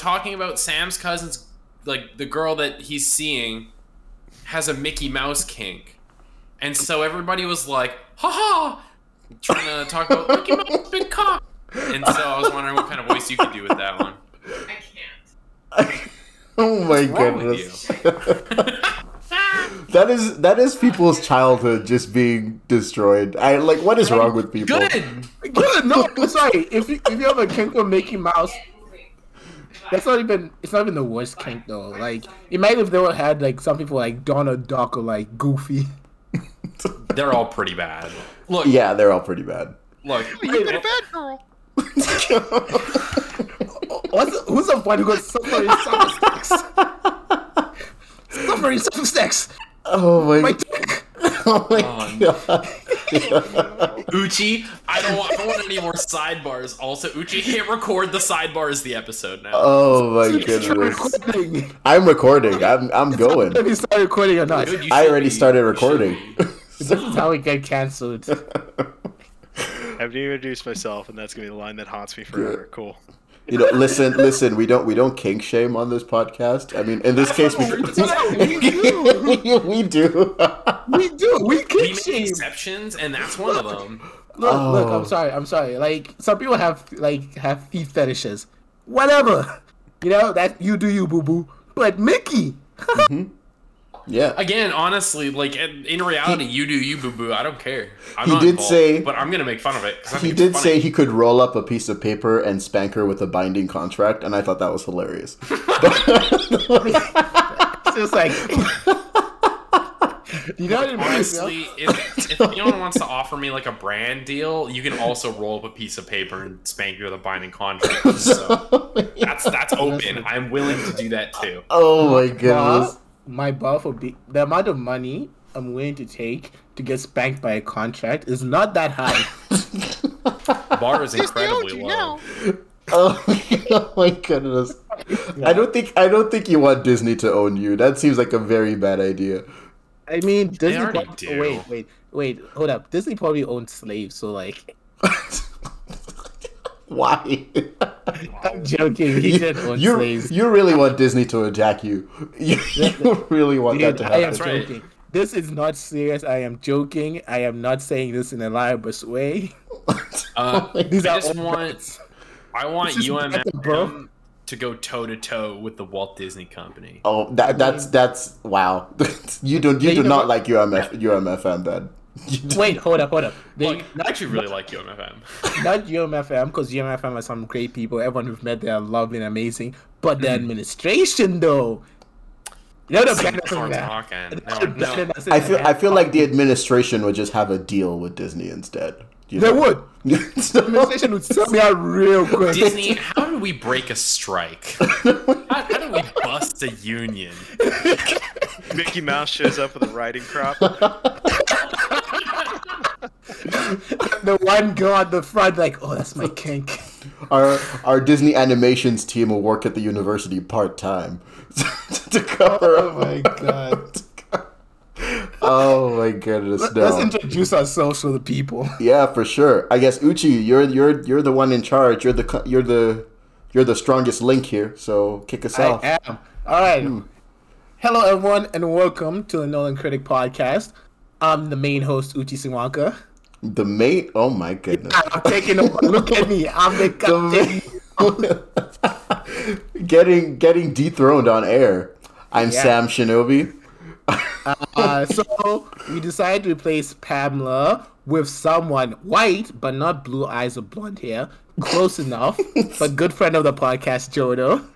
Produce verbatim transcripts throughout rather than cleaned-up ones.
talking about Sam's cousin's, like, the girl that he's seeing has a Mickey Mouse kink. And so everybody was like, ha-ha, trying to talk about Mickey Mouse big cock. And so I was wondering what kind of voice you could do with that one. I can't. Oh my goodness. That is that is people's childhood just being destroyed. I like what is wrong with people? Good. Good. No, I'm sorry. If you if you have a kink of Mickey Mouse, that's not even it's not even the worst kink though. Like imagine if they would had like some people like Donald Duck or like Goofy. They're all pretty bad. Look. Yeah, they're all pretty bad. Look. You've been a bad girl. What's, who's the one who goes suffering some sex? Suffering some sex. Oh my, my god! Oh my um, god! Uchi, I don't want, I don't want any more sidebars. Also, Uchi can't record the sidebars. The episode now. Oh my so goodness! Recording. I'm recording. I'm I'm it's going. Have you started recording or not? Dude, I already be, started recording. This is how we get canceled. I've introduced myself, and that's gonna be the line that haunts me forever. Yeah. Cool. You know, listen, listen. We don't, we don't kink shame on this podcast. I mean, in this case, we, we do, we do, we do, we kink shame. We make exceptions, and that's one of them. Look, oh. look. I'm sorry, I'm sorry. Like some people have, like, have feet fetishes. Whatever, you know that you do you, boo boo. But Mickey. Mm-hmm. Yeah. Again, honestly, like in reality, he, you do you, boo boo. I don't care. I'm he not did involved, say, but I'm gonna make fun of it. He did funny. Say he could roll up a piece of paper and spank her with a binding contract, and I thought that was hilarious. It's just like, you know, like, honestly, if, if anyone wants to offer me like a brand deal, you can also roll up a piece of paper and spank you with a binding contract. So yeah. that's that's open. I'm willing to do that too. Oh my goodness. My buff will be the amount of money I'm willing to take to get spanked by a contract is not that high. Bar is incredibly low. Oh, oh my goodness! Yeah. I don't think I don't think you want Disney to own you. That seems like a very bad idea. I mean, Disney. Probably, do. Wait, wait, wait! Hold up. Disney probably owned slaves, so like. Why? I'm joking. He did own you, slaves. You really want Disney to attack you. You, you really want Dude, that to happen. I am joking. Right. This is not serious. I am joking. I am not saying this in a libelous way. Uh, oh These I, are just want, I want U M M to go toe to toe with the Walt Disney Company. Oh, that, that's that's wow. you don't you do not like U M F U M F M then. Wait, hold up, hold up. They, Look, not, I actually really not, like U M F M. Not U M F M, because U M F M are some great people. Everyone we've met, they are lovely and amazing. But the administration, though, you know the better from that. No, no. I feel, I feel like the administration would just have a deal with Disney instead. You they know? Would. The administration would sell me out real quick. Disney, how do we break a strike? how, how do we bust a union? Mickey Mouse shows up with a riding crop. The one girl at the front, like, oh, that's my kink. Our our Disney animations team will work at the university part time to cover. Oh my god. Oh my goodness. No. Let's introduce ourselves to the people. Yeah, for sure. I guess Uchi, you're you're you're the one in charge. You're the you're the you're the strongest link here. So kick us I off. I am. All right. Mm. Hello, everyone, and welcome to the Nolan Critic Podcast. I'm the main host, Uchi Simwanka. The main? Oh my goodness. I'm taking over. Look at me. I'm the captain. getting, getting dethroned on air. I'm yeah. Sam Shinobi. uh, so we decided to replace Pamela with someone white, but not blue eyes or blonde hair. Close enough, but good friend of the podcast, Jordo.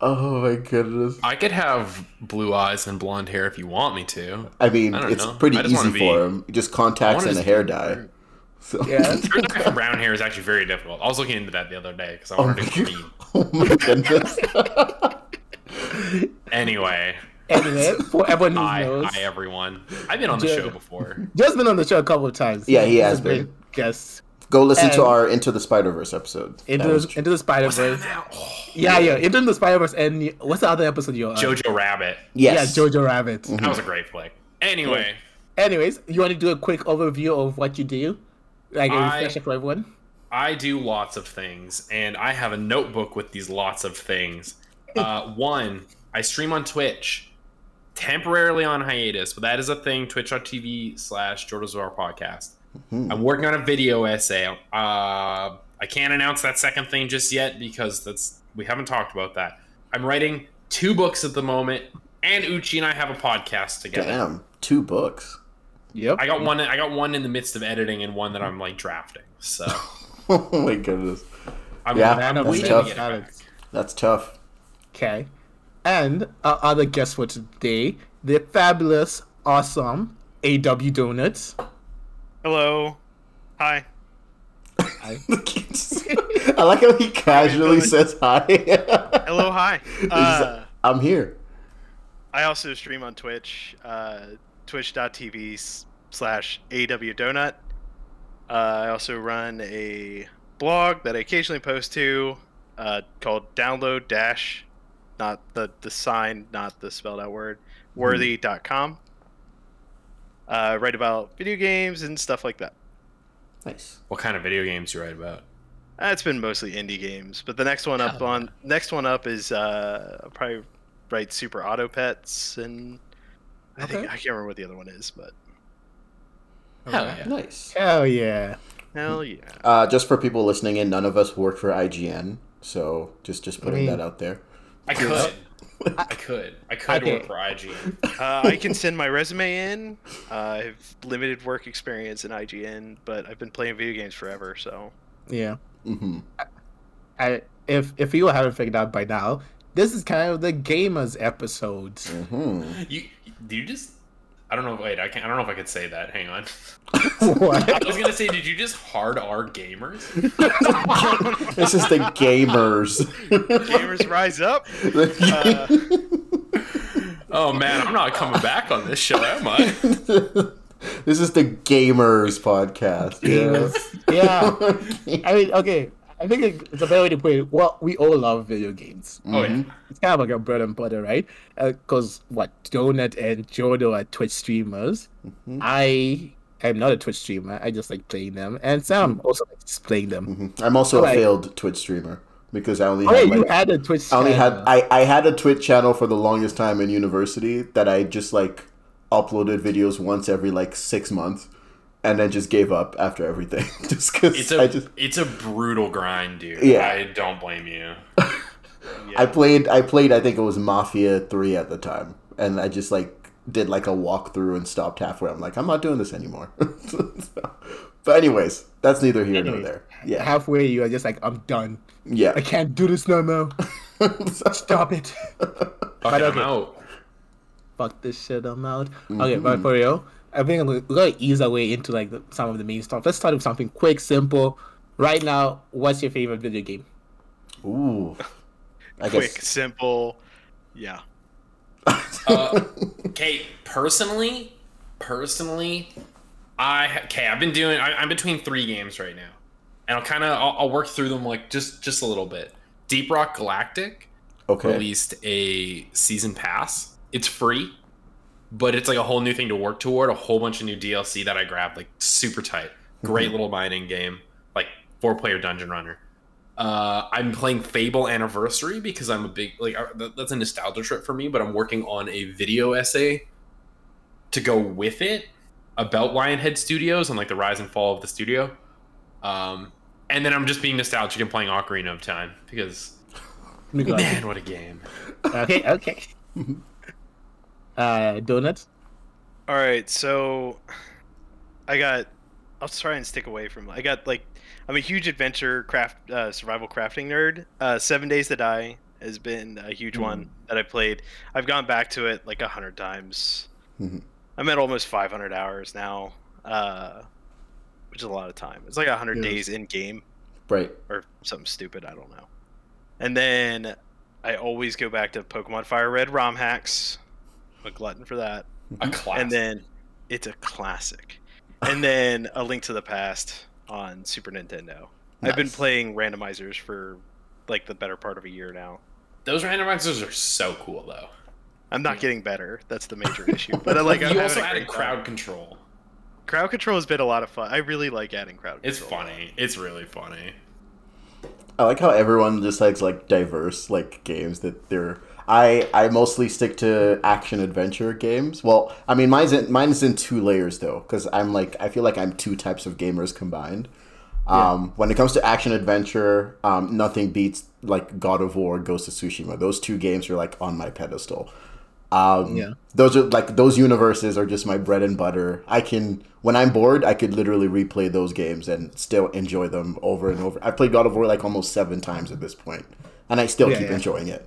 Oh my goodness! I could have blue eyes and blonde hair if you want me to. I mean, I it's know. pretty easy be, for him. Just contacts and a hair dye. So. Yeah, for brown hair is actually very difficult. I was looking into that the other day because I wanted oh to do green. Oh my goodness! Anyway, anyway, for everyone who hi, knows, hi everyone. I've been on the just, show before. Just been on the show a couple of times. Yeah, he has been. Yes. Go listen and to our Into the Spider-Verse episode. Into, into the Spider-Verse. Oh, yeah, yeah, Into the Spider-Verse. And what's the other episode you're on? Jojo Rabbit. Yes. Yeah, Jojo Rabbit. Mm-hmm. That was a great play. Anyway. Cool. Anyways, you want to do a quick overview of what you do? Like a refresher I, for everyone? I do lots of things, and I have a notebook with these lots of things. Uh, one, I stream on Twitch, temporarily on hiatus, but that is a thing, twitch dot t v slash Jordo's Bizarre Podcast. Mm-hmm. I'm working on a video essay. Uh, I can't announce that second thing just yet because that's we haven't talked about that. I'm writing two books at the moment, and Uchi and I have a podcast together. Damn, two books. Yep. I got one. I got one in the midst of editing, and one that I'm like drafting. So. Oh my goodness. I'm, yeah, I'm, I'm that's tough. To get it that's tough. Okay, and our other guest for today, the fabulous, awesome A W Donuts. Hello. Hi. Hi. I like how he casually hi, says hi. Hello, hi. Uh, I'm here. I also stream on Twitch, uh, twitch dot t v slash A W Donut. Uh, I also run a blog that I occasionally post to uh, called download dash, not the, the sign, not the spelled out word, worthy dot com. Mm-hmm. Uh, write about video games and stuff like that. Nice. What kind of video games you write about? Uh, it's been mostly indie games, but the next one up on next one up is uh, I'll probably write Super Auto Pets, and I okay. think I can't remember what the other one is, but hell yeah. Nice. Hell yeah. Hell yeah. Uh, just for people listening in, none of us work for I G N, so just just putting I mean, that out there. I could. I could. I could okay. work for I G N. Uh, I can send my resume in. Uh, I have limited work experience in I G N, but I've been playing video games forever, so. Yeah. Mm-hmm. I, I, if if you haven't figured out by now, this is kind of the gamers episode. Mm-hmm. You do you just? I don't know. Wait, I can't. I don't know if I could say that. Hang on. What? I was gonna say, did you just hard R gamers? This is the gamers. Gamers rise up. Uh, oh man, I'm not coming back on this show, am I? This is the gamers podcast. Gamers. Yeah. I mean, okay. I think it's a better way to put it. Well, we all love video games. Oh, yeah. It's kind of like a bread and butter, right? Because, uh, what, Donut and Jordo are Twitch streamers. Mm-hmm. I am not a Twitch streamer. I just like playing them. And Sam mm-hmm. also likes playing them. Mm-hmm. I'm also so, a like, failed Twitch streamer because I only oh, had, like, you had a Twitch I only channel. Had, I, I had a Twitch channel for the longest time in university that I just, like, uploaded videos once every, like, six months. And then just gave up after everything. Just because it's a I just... it's a brutal grind, dude. Yeah, I don't blame you. Yeah. I played I played I think it was Mafia three at the time, and I just like did like a walkthrough and stopped halfway. I'm like, I'm not doing this anymore. So, but anyways, that's neither here anyway, nor there. Yeah, halfway you are just like, I'm done. Yeah, I can't do this no more. Stop it. Fuck but, okay. I'm out. Fuck this shit. I'm out. Mm-hmm. Okay, but for real. I think we're going to ease our way into like the, some of the main stuff. Let's start with something quick, simple. Right now, what's your favorite video game? Ooh. I quick, guess. Simple. Yeah. uh, okay, personally, personally, I okay. I've been doing. I, I'm between three games right now, and I'll kind of I'll, I'll work through them like just just a little bit. Deep Rock Galactic okay. released a season pass. It's free. But it's like a whole new thing to work toward, a whole bunch of new D L C that I grabbed, like super tight. Great mm-hmm. little mining game, like four player dungeon runner. Uh, I'm playing Fable Anniversary because I'm a big, like I, that's a nostalgia trip for me, but I'm working on a video essay to go with it about Lionhead Studios and like the rise and fall of the studio. Um, and then I'm just being nostalgic and playing Ocarina of Time because, man, what a game. Okay, okay. Uh, donuts. All right, so I got. I'll try and stick away from. I got like, I'm a huge adventure craft, uh, survival crafting nerd. Uh, Seven Days to Die has been a huge mm-hmm. one that I played. I've gone back to it like a hundred times. Mm-hmm. I'm at almost five hundred hours now, uh, which is a lot of time. It's like a hundred yes. days in game, right? Or something stupid. I don't know. And then I always go back to Pokemon Fire Red ROM hacks. A glutton for that. A classic. And then it's a classic. And then A Link to the Past on Super Nintendo. Nice. I've been playing randomizers for like the better part of a year now. Those randomizers are so cool though. I'm not yeah. getting better. That's the major issue. But I like. You I'm also added crowd control. Crowd control has been a lot of fun. I really like adding crowd control. It's funny. It's really funny. I like how everyone just likes like diverse like games that they're. I I mostly stick to action adventure games. Well, I mean mine's in, mine's in two layers though, because I'm like I feel like I'm two types of gamers combined. Yeah. Um, when it comes to action adventure, um, nothing beats like God of War, Ghost of Tsushima. Those two games are like on my pedestal. Um, yeah. Those are like those universes are just my bread and butter. I can when I'm bored, I could literally replay those games and still enjoy them over and over. I played God of War like almost seven times at this point, and I still yeah, keep yeah. enjoying it.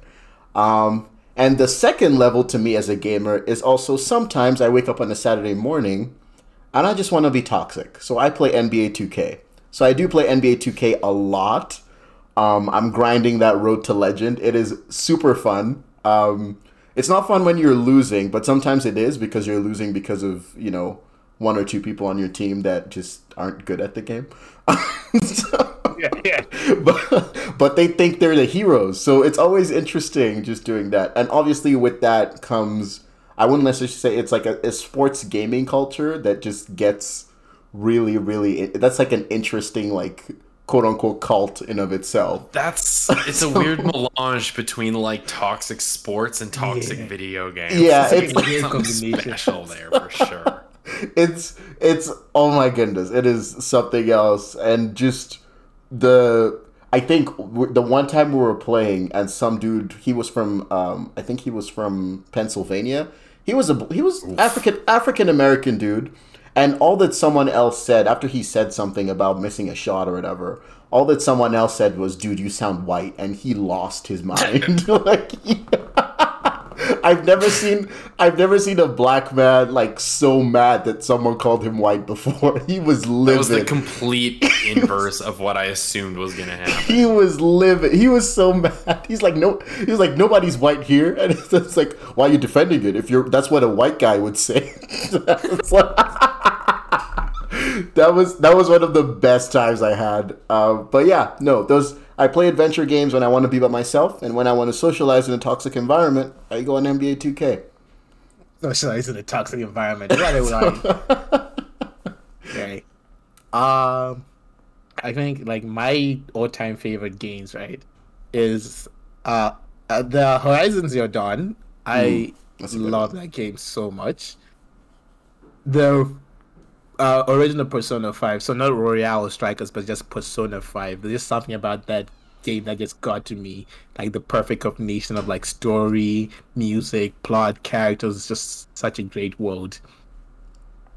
Um, and the second level to me as a gamer is also sometimes I wake up on a Saturday morning, and I just want to be toxic. So I play N B A two K. So I do play N B A two K a lot. Um, I'm grinding that road to legend. It is super fun. Um, it's not fun when you're losing, but sometimes it is because you're losing because of, you know, one or two people on your team that just aren't good at the game. so, yeah, yeah. But, but they think they're the heroes. So it's always interesting just doing that. And obviously with that comes, I wouldn't necessarily say it's like a, a sports gaming culture that just gets... really really that's like an interesting like quote unquote cult in of itself. That's it's so, a weird melange between like toxic sports and toxic yeah. video games. Yeah, it's, it's like a something special there for sure. It's it's oh my goodness, it is something else. And just the I think the one time we were playing and some dude he was from um I think he was from Pennsylvania. He was a he was Oof. African African American dude. And all that someone else said, after he said something about missing a shot or whatever, all that someone else said was, dude, you sound white. And he lost his mind. like, I've never seen I've never seen a black man, like, so mad that someone called him white before. He was livid. That was the complete inverse was, of what I assumed was going to happen. He was livid. He was so mad. He's like, no, he's like, nobody's white here. And it's, it's like, why are you defending it? If you're, that's what a white guy would say. It's like, That was that was one of the best times I had. Uh, but yeah, no, those I play adventure games when I want to be by myself, and when I want to socialize in a toxic environment, I go on N B A two K. Socialize in a toxic environment. Right. Um, I think like my all-time favorite games, right, is uh the Horizon Zero Dawn. I mm, love that game so much. The Uh, original Persona five, so not Royale or Strikers, but just Persona five. There's just something about that game that just got to me, like the perfect combination of like story, music, plot, characters. It's just such a great world.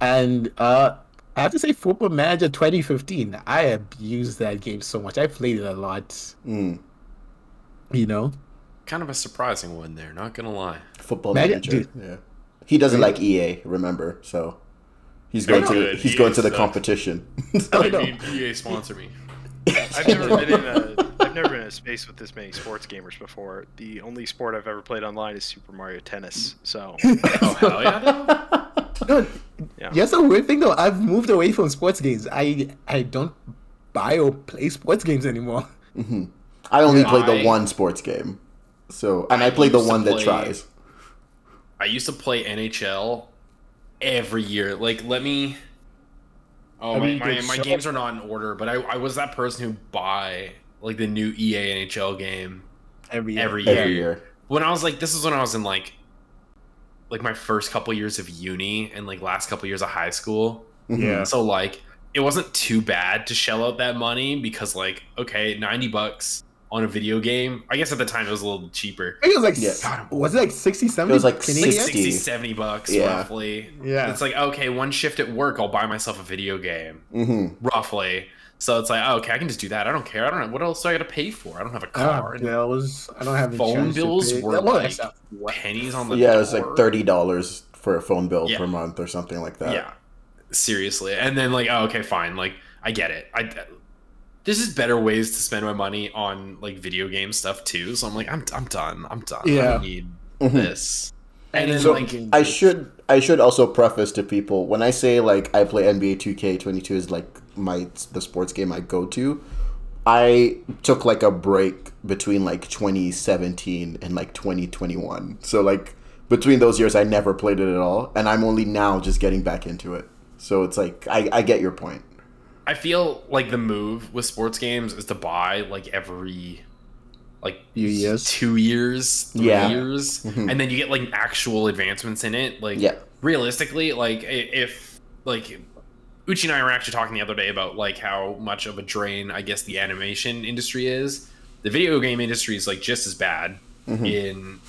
And uh, I have to say, Football Manager twenty fifteen, I abused that game so much. I played it a lot. Mm. You know, kind of a surprising one there. Not gonna lie, Football Manager. Manager. Yeah, he doesn't yeah. like E A. Remember, so. He's going to he's going to the competition. I mean, E A sponsor me. I've never been in a I've never been in a space with this many sports gamers before. The only sport I've ever played online is Super Mario Tennis. So oh hell yeah! No, yeah. That's a weird thing though. I've moved away from sports games. I I don't buy or play sports games anymore. Mm-hmm. I only play the one sports game. So and I, I play the one play, that tries. I used to play N H L. Every year, like let me. Oh, I mean, my, my, my so... games are not in order, but I, I was that person who buy like the new E A N H L game every year. every year. Every year. When I was like, this is when I was in like, like my first couple years of uni and like last couple years of high school. Yeah. So like, it wasn't too bad to shell out that money because like, okay, ninety bucks on a video game. I guess at the time it was a little cheaper. I think it was like, yeah. God, was it like sixty, seventy? It was like sixty, seventy bucks yeah. roughly. Yeah. It's like, okay, one shift at work, I'll buy myself a video game. Mm-hmm. Roughly. So it's like, oh, okay, I can just do that. I don't care. I don't know. What else do I got to pay for? I don't have a car. I don't have, I don't have phone bills were like pennies on the Yeah, door. It was like thirty dollars for a phone bill yeah. per month or something like that. Yeah. Seriously. And then like, oh, okay, fine. Like, I get it. I This is better ways to spend my money on like video game stuff too. So I'm like, I'm I'm done. I'm done. Yeah. I need mm-hmm. this. And then so like I should I should also preface to people when I say like I play N B A two K twenty-two is like my the sports game I go to. I took like a break between like twenty seventeen and like twenty twenty-one. So like between those years, I never played it at all, and I'm only now just getting back into it. So it's like, I, I get your point. I feel like the move with sports games is to buy like every like few years, two years, three yeah. years, mm-hmm. and then you get like actual advancements in it. Like yeah. realistically, like if like Uchi and I were actually talking the other day about like how much of a drain I guess the animation industry is. The video game industry is like just as bad. Mm-hmm. In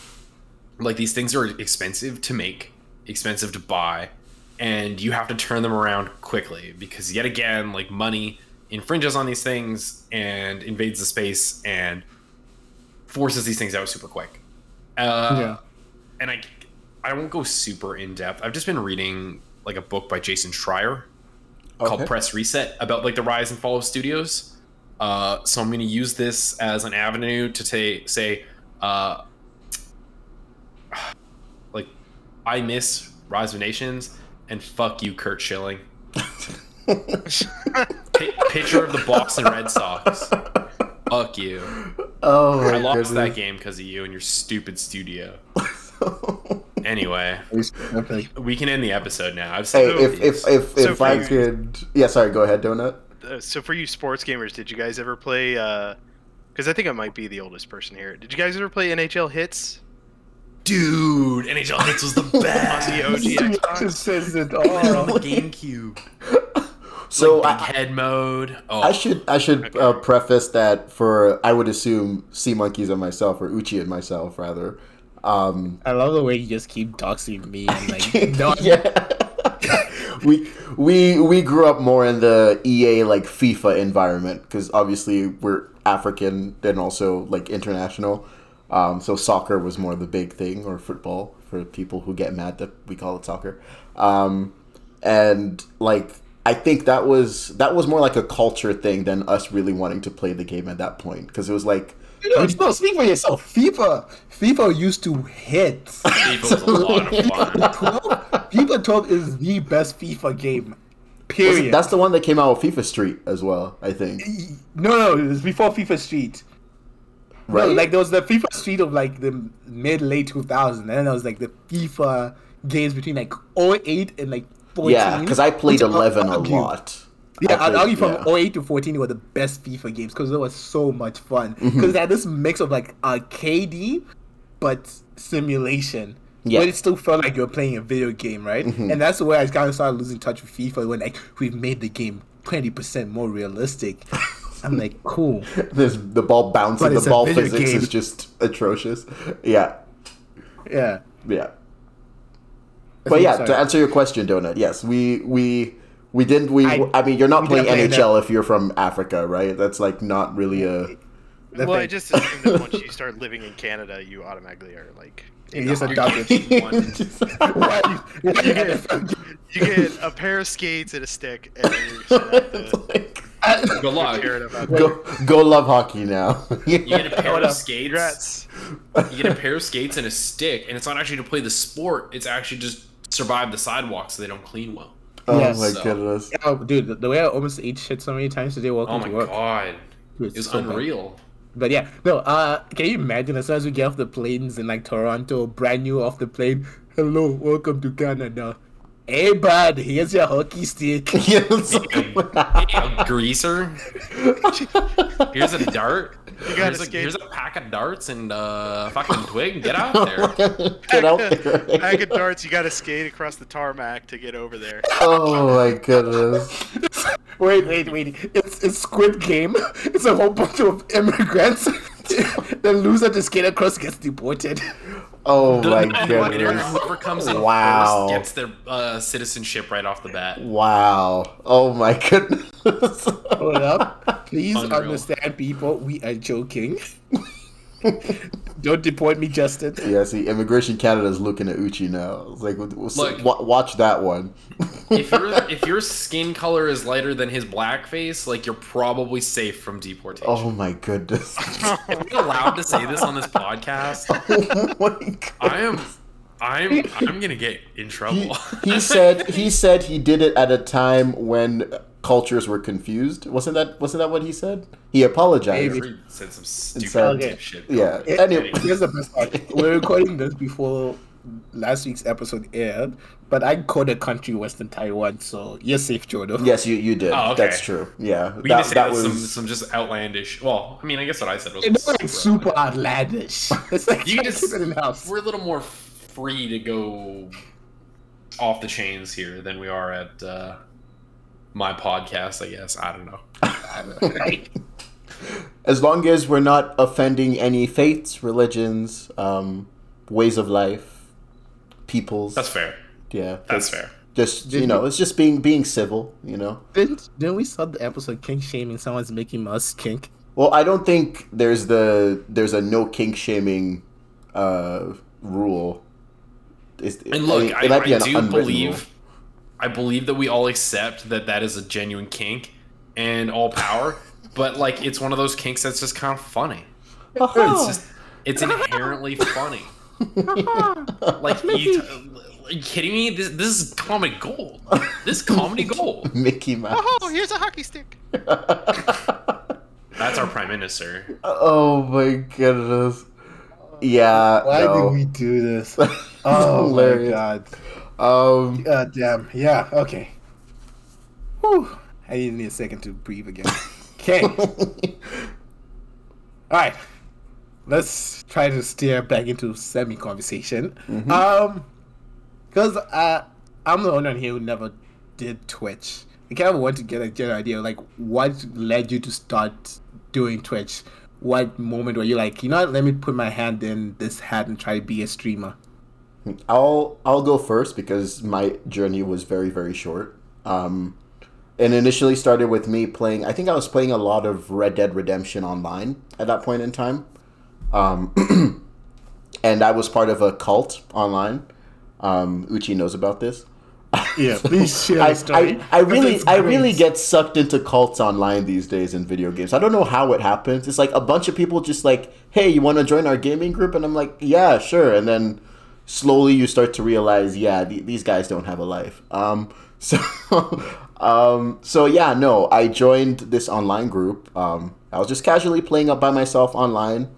like these things are expensive to make, expensive to buy, and you have to turn them around quickly because yet again, like money infringes on these things and invades the space and forces these things out super quick. Uh, yeah. And I, I won't go super in depth. I've just been reading like a book by Jason Schreier okay. called Press Reset about like the rise and fall of studios. Uh, so I'm going to use this as an avenue to t- say, uh, like I miss Rise of Nations and fuck you, Kurt Schilling. P- picture of the Boston Red Sox. Fuck you. Oh, I lost goodness. that game because of you and your stupid studio. Anyway, we can end the episode now. I've said hey, if, if if if so I you, could, yeah. Sorry, go ahead, Donut. Uh, so for you sports gamers, did you guys ever play? Uh, Because I think I might be the oldest person here. Did you guys ever play N H L Hits? Dude, N H L Hits was the best. On the O G Xbox. Says it all. On the GameCube. So like big I, head mode. Oh. I should I should okay. uh, preface that for I would assume Sea Monkeys and myself, or Uchi and myself rather. Um, I love the way you just keep doxing me. And like, no, yeah. we we we grew up more in the E A like FIFA environment because obviously we're African and also like international. Um, so soccer was more the big thing, or football for people who get mad that we call it soccer. Um, and like. I think that was that was more like a culture thing than us really wanting to play the game at that point, because it was like, you know, no, speak for yourself. FIFA, FIFA used to hit. FIFA was a lot of fun. FIFA twelve is the best FIFA game. Period. Listen, that's the one that came out with FIFA Street as well, I think. No, no, it was before FIFA Street. Right. No, like there was the FIFA Street of like the mid late two thousands, and then there was like the FIFA games between like oh eight and like. fourteen Yeah, because I played eleven a lot. Yeah, I'd argue from yeah. oh eight to fourteen were the best FIFA games because it was so much fun. Because mm-hmm. they had this mix of like arcade but simulation. Yeah. But it still felt like you were playing a video game, right? Mm-hmm. And that's where I kind of started losing touch with FIFA when like we've made the game twenty percent more realistic. I'm like, cool. There's the ball bouncing, the ball physics game. Is just atrocious. Yeah. Yeah. Yeah. But yeah, sorry. To answer your question, Donut, yes, we we we didn't we. I, I mean, you're not playing N H L if you're from Africa, right? That's like not really a. Well, I just assume that once you start living in Canada, you automatically are like. You just adopted. You get a pair of skates and a stick, and you're just the, like, go love. Go, go love hockey now. You get a pair of skates. You get a pair of skates and a stick, and it's not actually to play the sport. It's actually just. Survive the sidewalk so they don't clean well. Oh yes. my so. goodness. Oh, dude, the, the way I almost ate shit so many times today walking to work. Oh my god. Dude, it's it was so unreal. Bad. But yeah, no, uh, can you imagine as soon as we get off the planes in like Toronto, brand new off the plane, hello, welcome to Canada. Hey bud, here's your hockey stick. Here's a, a greaser. Here's a dart. You here's, a, here's a pack of darts and uh, a fucking twig. Get out there. Get out there. Pack of darts. You got to skate across the tarmac to get over there. Oh my goodness. Wait, wait, wait. It's, it's Squid Game. It's a whole bunch of immigrants. The loser to skate across gets deported. Oh the, my no, goodness. Whoever comes in wow. first gets their uh, citizenship right off the bat. Wow. Oh my goodness. Hold up. Please Unreal. Understand, people. We are joking. Don't deport me, Justin. Yeah, see, Immigration Canada is looking at Uchi now. It's like, we'll, we'll Look, w- watch that one. if, you're, if your skin color is lighter than his blackface, like you're probably safe from deportation. Oh my goodness! Am I allowed to say this on this podcast? Oh my god! I am. I'm. I'm gonna get in trouble. He, he said. He said he did it at a time when cultures were confused. Wasn't that wasn't that what he said? He apologized. He said some stupid said, shit. Yeah. It, anyway, here's the best part. We're recording this before last week's episode aired, but I called a country Western Taiwan, so you're safe, Jordo. Yes, you, you did. Oh, okay. That's true. Yeah. We that, that was some, some just outlandish. Well, I mean, I guess what I said was, it was like super outlandish. outlandish. It's like you just, it in house. We're a little more free to go off the chains here than we are at uh, my podcast, I guess. I don't know. I don't know. As long as we're not offending any faiths, religions, um, ways of life, peoples. That's fair. Yeah, that's fair. Just didn't you know, we, it's just being being civil. You know. Didn't didn't we start the episode kink shaming someone's Mickey Mouse kink? Well, I don't think there's the there's a no kink shaming uh, rule. It's, and look, I, mean, I, I do believe, rule. I believe that we all accept that that is a genuine kink and all power. But, like, it's one of those kinks that's just kind of funny. Uh-huh. It's just, it's inherently funny. Uh-huh. Like, you, are you kidding me? This, this is comic gold. This is comedy gold. Mickey Mouse. Oh, here's a hockey stick. That's our prime minister. Oh, my goodness. Yeah. Why no. did we do this? Oh, my God. Um, God damn. Yeah, okay. Whew. I didn't need a second to breathe again. Okay. All right. Let's try to steer back into semi-conversation. Mm-hmm. Um, because uh, I'm the only one here who never did Twitch. I kind of want to get a general idea of, like, what led you to start doing Twitch? What moment were you like, you know what, let me put my hand in this hat and try to be a streamer? I'll I'll go first because my journey was very, very short. Um... And initially started with me playing, I think I was playing a lot of Red Dead Redemption online at that point in time. Um, and I was part of a cult online. Um, Uchi knows about this. Yeah, please share I, the story. I, I really I really get sucked into cults online these days in video games. I don't know how it happens. It's like a bunch of people just like, hey, you want to join our gaming group? And I'm like, yeah, sure. And then slowly you start to realize, yeah, th- these guys don't have a life. Um, so... Um, so yeah, no, I joined this online group. Um, I was just casually playing up by myself online.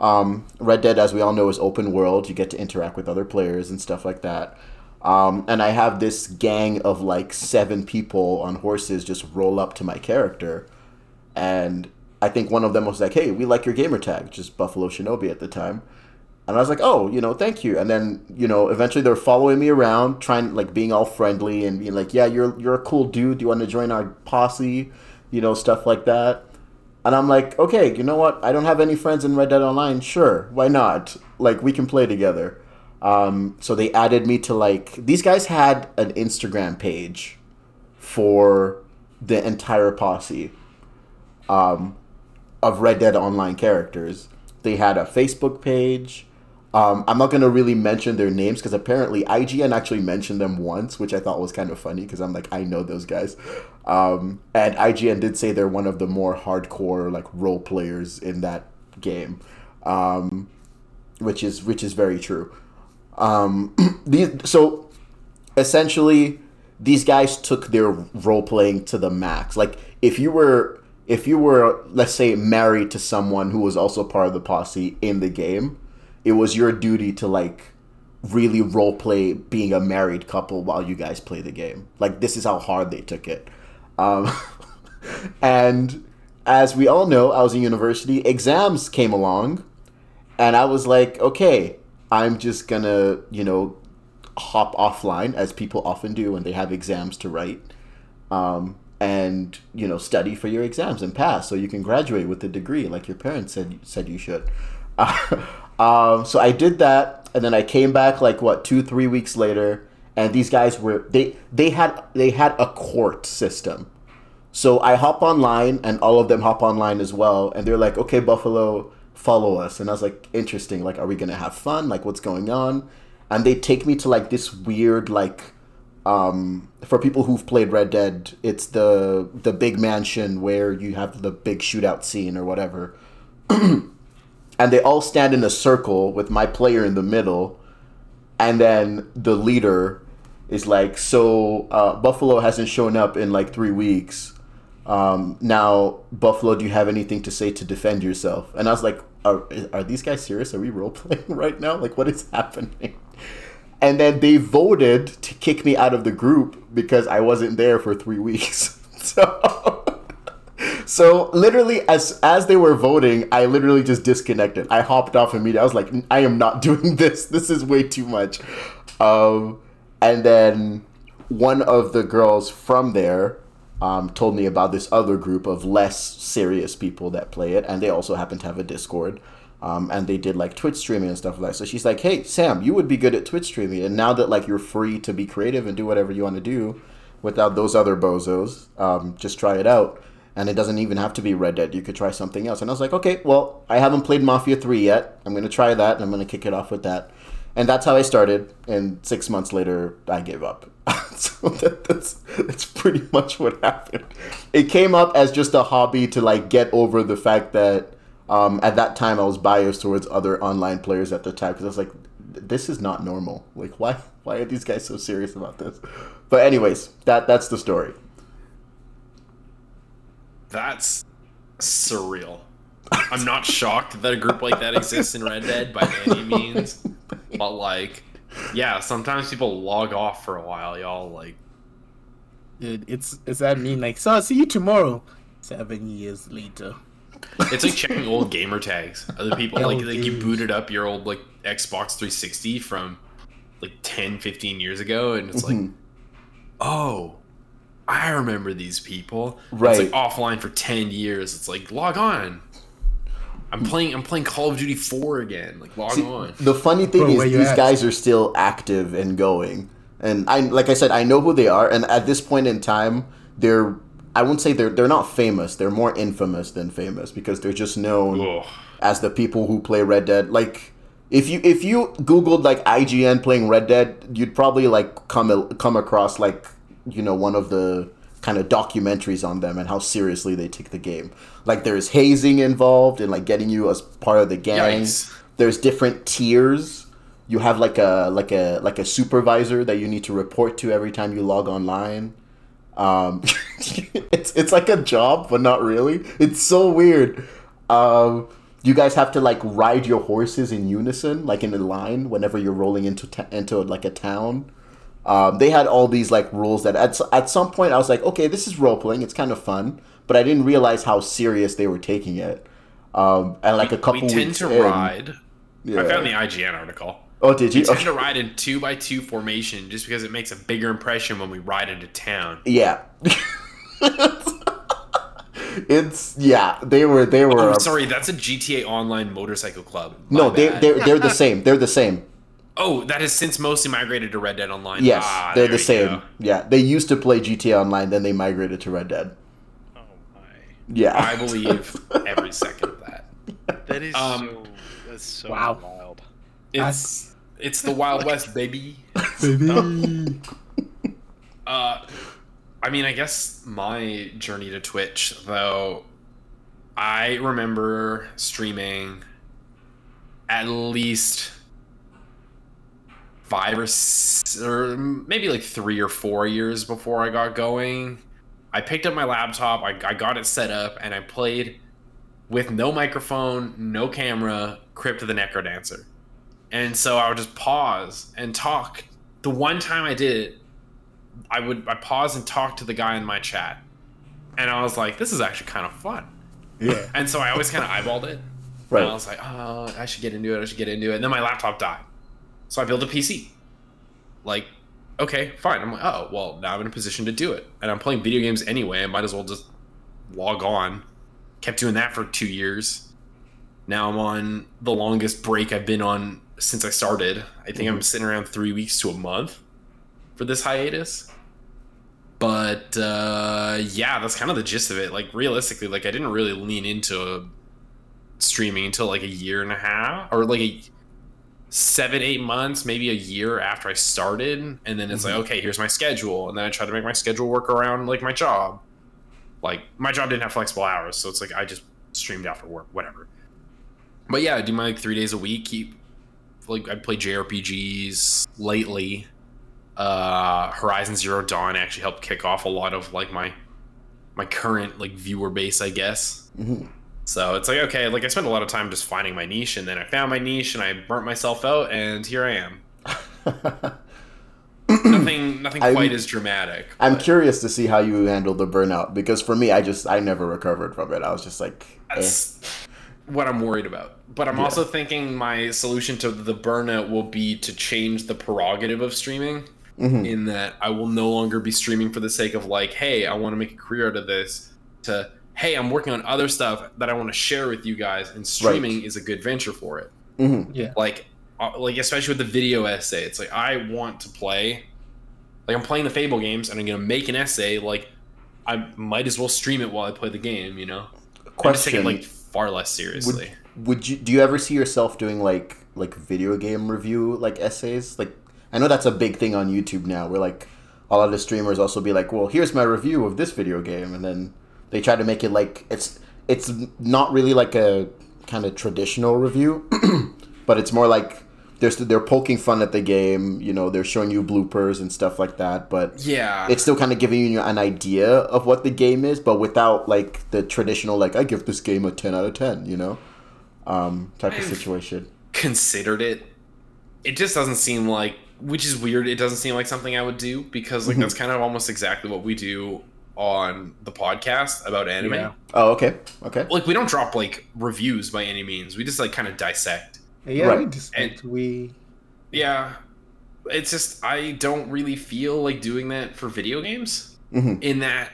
Um, Red Dead, as we all know, is open world. You get to interact with other players and stuff like that. Um, and I have this gang of like seven people on horses just roll up to my character. And I think one of them was like, hey, we like your gamer tag, which is Buffalo Shinobi at the time. And I was like, oh, you know, thank you. And then, you know, eventually they're following me around, trying, like, being all friendly and being like, yeah, you're you're a cool dude. Do you want to join our posse? You know, stuff like that. And I'm like, okay, you know what? I don't have any friends in Red Dead Online. Sure, why not? Like, we can play together. Um, so they added me to, like, these guys had an Instagram page for the entire posse um, of Red Dead Online characters. They had a Facebook page. Um, I'm not going to really mention their names because apparently I G N actually mentioned them once, which I thought was kind of funny because I'm like, I know those guys. Um, and I G N did say they're one of the more hardcore like role players in that game, um, which is which is very true. Um, these, so essentially, these guys took their role playing to the max. Like if you were if you were, let's say, married to someone who was also part of the posse in the game, it was your duty to, like, really roleplay being a married couple while you guys play the game. Like, this is how hard they took it. Um, and as we all know, I was in university. Exams came along, and I was like, okay, I'm just going to, you know, hop offline, as people often do when they have exams to write, um, and, you know, study for your exams and pass so you can graduate with a degree like your parents said said you should. Uh, Um, so I did that, and then I came back like what two, three weeks later, and these guys were they they had they had a court system. So I hop online, and all of them hop online as well, and they're like, "Okay, Buffalo, follow us." And I was like, "Interesting. Like, are we gonna have fun? Like, what's going on?" And they take me to like this weird like, um, for people who've played Red Dead, it's the the big mansion where you have the big shootout scene or whatever. And they all stand in a circle with my player in the middle. And then the leader is like, so uh, Buffalo hasn't shown up in like three weeks. Um, now, Buffalo, do you have anything to say to defend yourself? And I was like, are, are these guys serious? Are we role-playing right now? Like, what is happening? And then they voted to kick me out of the group because I wasn't there for three weeks. So... So literally, as as they were voting, I literally just disconnected. I hopped off immediately. I was like, I am not doing this. This is way too much. Um, and then one of the girls from there um, told me about this other group of less serious people that play it. And they also happen to have a Discord. Um, and they did like Twitch streaming and stuff like that. So she's like, hey, Sam, you would be good at Twitch streaming. And now that like you're free to be creative and do whatever you want to do without those other bozos, um, just try it out. And it doesn't even have to be Red Dead. You could try something else. And I was like, okay, well, I haven't played Mafia three yet. I'm going to try that, and I'm going to kick it off with that. And that's how I started. And six months later, I gave up. So that, that's, that's pretty much what happened. It came up as just a hobby to, like, get over the fact that um, at that time I was biased towards other online players at the time. Because I was like, this is not normal. Like, why why are these guys so serious about this? But anyways, that that's the story. That's surreal. I'm not shocked that a group like that exists in Red Dead by any means. But, like, yeah, sometimes people log off for a while, y'all. Like, dude, it's, it's that mean, like, so I'll see you tomorrow. Seven years later. It's like checking old gamer tags. Other people, like, like, you booted up your old, like, Xbox three sixty from, like, ten, fifteen years ago, and it's mm-hmm. like, oh. I remember these people. Right. It's like offline for ten years. It's like log on. I'm playing. I'm playing Call of Duty four again. Like log See, on. The funny thing Bro, is these at? guys are still active and going. And I, like I said, I know who they are. And at this point in time, they're. I wouldn't say they're. They're not famous. They're more infamous than famous because they're just known Ugh. as the people who play Red Dead. Like. If you if you Googled like I G N playing Red Dead, you'd probably like come come across like. you know, one of the kind of documentaries on them and how seriously they take the game. Like, there's hazing involved and, like, getting you as part of the gang. Yikes. There's different tiers. You have, like, a like a, like a supervisor that you need to report to every time you log online. Um, it's, it's like a job, but not really. It's so weird. Um, you guys have to, like, ride your horses in unison, like, in a line whenever you're rolling into, ta- into like, a town. Um, they had all these like rules that at at some point I was like, okay, this is role playing. It's kind of fun, but I didn't realize how serious they were taking it. Um, and like we, a couple we tend weeks to in, ride. Yeah. I found the I G N article. Oh, did you? We tend okay. to ride in two by two formation just because it makes a bigger impression when we ride into town. Yeah. It's yeah. They were they were. Oh, um, sorry, that's a G T A Online motorcycle club. My no, they they they're the same. They're the same. Oh, that has since mostly migrated to Red Dead Online. Yes, ah, they're the same. Go. Yeah, they used to play G T A Online, then they migrated to Red Dead. Oh my! Yeah, I believe every second of that. That is um, so. That's so wow. wild. It's I, it's the Wild like, West, baby. Baby. Um, uh, I mean, I guess my journey to Twitch, though, I remember streaming at least. Five or, six, or maybe like three or four years before I got going. I picked up my laptop, I, I got it set up, and I played with no microphone, no camera, Crypt of the Necrodancer. And so I would just pause and talk. The one time I did it, I would I pause and talk to the guy in my chat. And I was like, this is actually kind of fun. Yeah. And so I always kind of eyeballed it. Right. And I was like, oh, I should get into it, I should get into it. And then my laptop died. So I built a P C. Like, okay, fine. I'm like, oh, well, now I'm in a position to do it. And I'm playing video games anyway. I might as well just log on. Kept doing that for two years. Now I'm on the longest break I've been on since I started. I think I'm sitting around three weeks to a month for this hiatus. But, uh, yeah, that's kind of the gist of it. Like, realistically, like, I didn't really lean into streaming until, like, a year and a half. Or, like, a... seven, eight months, maybe a year after I started. And then it's mm-hmm. like, okay, here's my schedule. And then I try to make my schedule work around like my job. Like my job didn't have flexible hours. So it's like, I just streamed out for work, whatever. But yeah, I do my like three days a week. Keep like, I play J R P Gs lately. Uh, Horizon Zero Dawn actually helped kick off a lot of like my, my current like viewer base, I guess. Mm-hmm. So it's like, okay, like I spent a lot of time just finding my niche, and then I found my niche and I burnt myself out, and here I am. nothing nothing I'm, quite as dramatic. I'm but. curious to see how you handled the burnout, because for me, I just I never recovered from it. I was just like, eh. That's what I'm worried about. But I'm yeah. also thinking my solution to the burnout will be to change the prerogative of streaming, mm-hmm. in that I will no longer be streaming for the sake of like, hey, I want to make a career out of this, to hey, I'm working on other stuff that I want to share with you guys, and streaming right. is a good venture for it. Mm-hmm. Yeah, like like especially with the video essay, it's like I want to play, like I'm playing the Fable games and I'm gonna make an essay. Like I might as well stream it while I play the game, you know. Question: I'm just taking it like far less seriously. Would, would you? Do you ever see yourself doing like like video game review like essays? Like I know that's a big thing on YouTube now, where like a lot of the streamers also be like, well, here's my review of this video game, and then they try to make it like it's it's not really like a kind of traditional review, but it's more like they're they're poking fun at the game, you know, they're showing you bloopers and stuff like that, but yeah, it's still kind of giving you an idea of what the game is, but without like the traditional like I give this game a ten out of ten, you know, um type I've of situation. Considered it. It just doesn't seem like, which is weird, it doesn't seem like something I would do, because like that's kind of almost exactly what we do on the podcast about anime. Yeah. Oh, okay. Okay. Like we don't drop like reviews by any means. We just like kind of dissect. Yeah, right. we dissect. And, we Yeah. It's just I don't really feel like doing that for video games. Mm-hmm. In that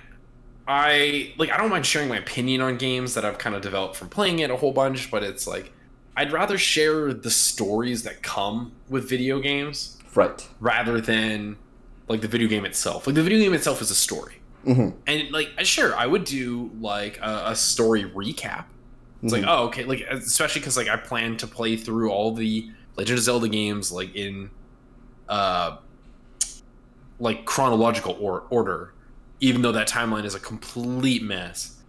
I like I don't mind sharing my opinion on games that I've kind of developed from playing it a whole bunch, but it's like I'd rather share the stories that come with video games. Right. Rather than like the video game itself. Like the video game itself is a story. Mm-hmm. And like sure I would do like a, a story recap. It's mm-hmm. like oh okay, like especially because like I plan to play through all the Legend of Zelda games like in uh like chronological or- order, even though that timeline is a complete mess,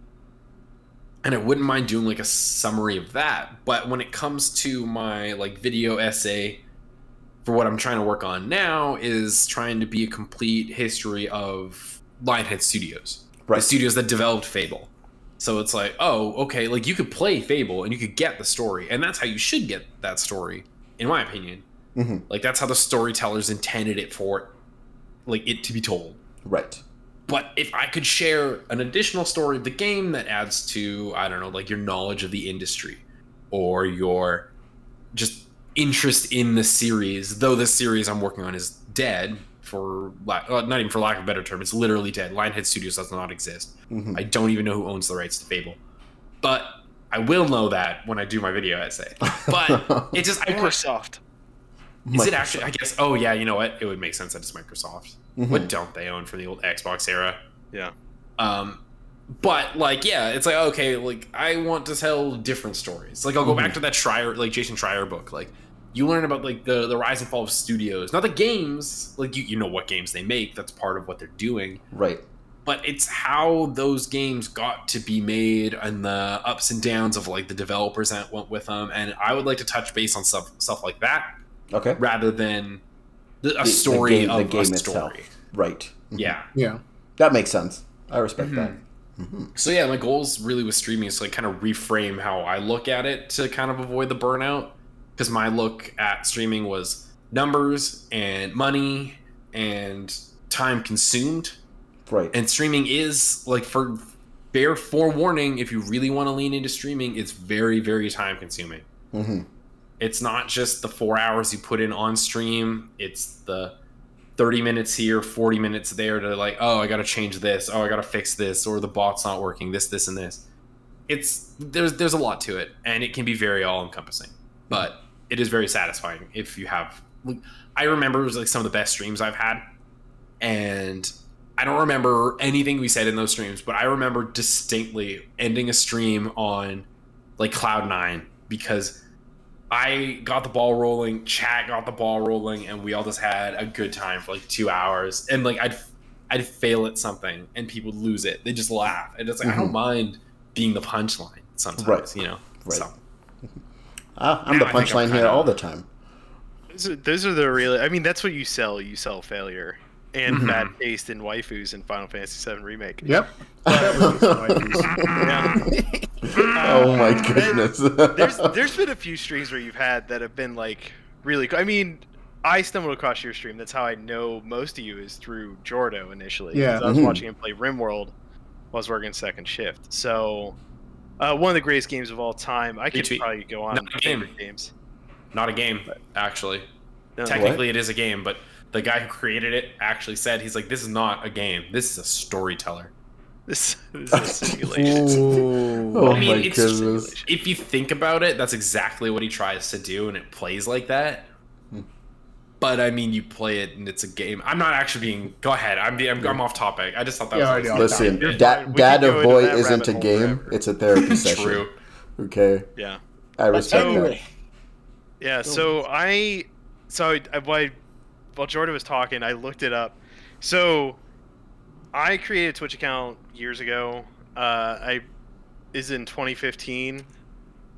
and I wouldn't mind doing like a summary of that. But when it comes to my like video essay for what I'm trying to work on now, is trying to be a complete history of Lionhead Studios, right. The studios that developed Fable. So it's like, oh, okay, like you could play Fable and you could get the story, and that's how you should get that story, in my opinion. Mm-hmm. Like that's how the storytellers intended it for, like it to be told. Right. But if I could share an additional story of the game that adds to, I don't know, like your knowledge of the industry, or your just interest in the series, though the series I'm working on is dead. For not even for lack of a better term, it's literally dead. Lionhead Studios does not exist. Mm-hmm. I don't even know who owns the rights to Fable, but I will know that when I do my video essay. But it just Microsoft. Microsoft. Is it actually? I guess. Oh yeah, you know what? It would make sense that it's Microsoft. Mm-hmm. What don't they own from the old Xbox era? Yeah. Um, but like, yeah, it's like okay, like I want to tell different stories. Like I'll go mm-hmm. back to that Schreier, like Jason Schreier book, like. You learn about like the, the rise and fall of studios, not the games. Like you, you know what games they make. That's part of what they're doing. Right. But it's how those games got to be made and the ups and downs of like the developers that went with them. And I would like to touch base on stuff stuff like that. Okay. Rather than the, a the, story the game, of the game a itself. Story. Right. Mm-hmm. Yeah. Yeah. That makes sense. I respect mm-hmm. that. Mm-hmm. So yeah, my goals really with streaming is to like kind of reframe how I look at it to kind of avoid the burnout. Because my look at streaming was numbers and money and time consumed. Right. And streaming is, like, for fair forewarning, if you really want to lean into streaming, it's very, very time consuming. Mm-hmm. It's not just the four hours you put in on stream. It's the thirty minutes here, forty minutes there to, like, oh, I got to change this. Oh, I got to fix this. Or the bot's not working. This, this, and this. It's there's there's a lot to it. And it can be very all-encompassing. But it is very satisfying if you have. I remember it was like some of the best streams I've had, and I don't remember anything we said in those streams, but I remember distinctly ending a stream on like cloud nine because I got the ball rolling, chat got the ball rolling, and we all just had a good time for like two hours. And like I'd I'd fail at something, and people would lose it. They just laugh, and it's like mm-hmm. I don't mind being the punchline sometimes, right. you know. Right. So. Uh, I'm now the punchline here all the time. Those are, those are the really... I mean, that's what you sell. You sell failure and mm-hmm. bad taste in waifus in Final Fantasy seven Remake. Yep. That was yeah. Oh, my goodness. there's, there's been a few streams where you've had that have been, like, really... I mean, I stumbled across your stream. That's how I know most of you is through Jordo initially. Yeah. I was mm-hmm. watching him play RimWorld while I was working second shift. So uh, one of the greatest games of all time. I could probably go on Not a game. games. Not a game, actually. No, Technically, what? it is a game, but the guy who created it actually said, he's like, this is not a game. This is a storyteller. This, this is a simulation. Oh, well, I mean, my it's, goodness. If you think about it, that's exactly what he tries to do, and it plays like that. But I mean, you play it and it's a game. I'm not actually being. Go ahead. I'm. I'm, I'm off topic. I just thought that yeah, was. I Listen, da- dad, dad of boy isn't a game. Forever. It's a therapy session. True. Okay. Yeah. I respect so, that. Yeah. So I. So I, while while Jordan was talking, I looked it up. So I created a Twitch account years ago. Uh, I is in twenty fifteen.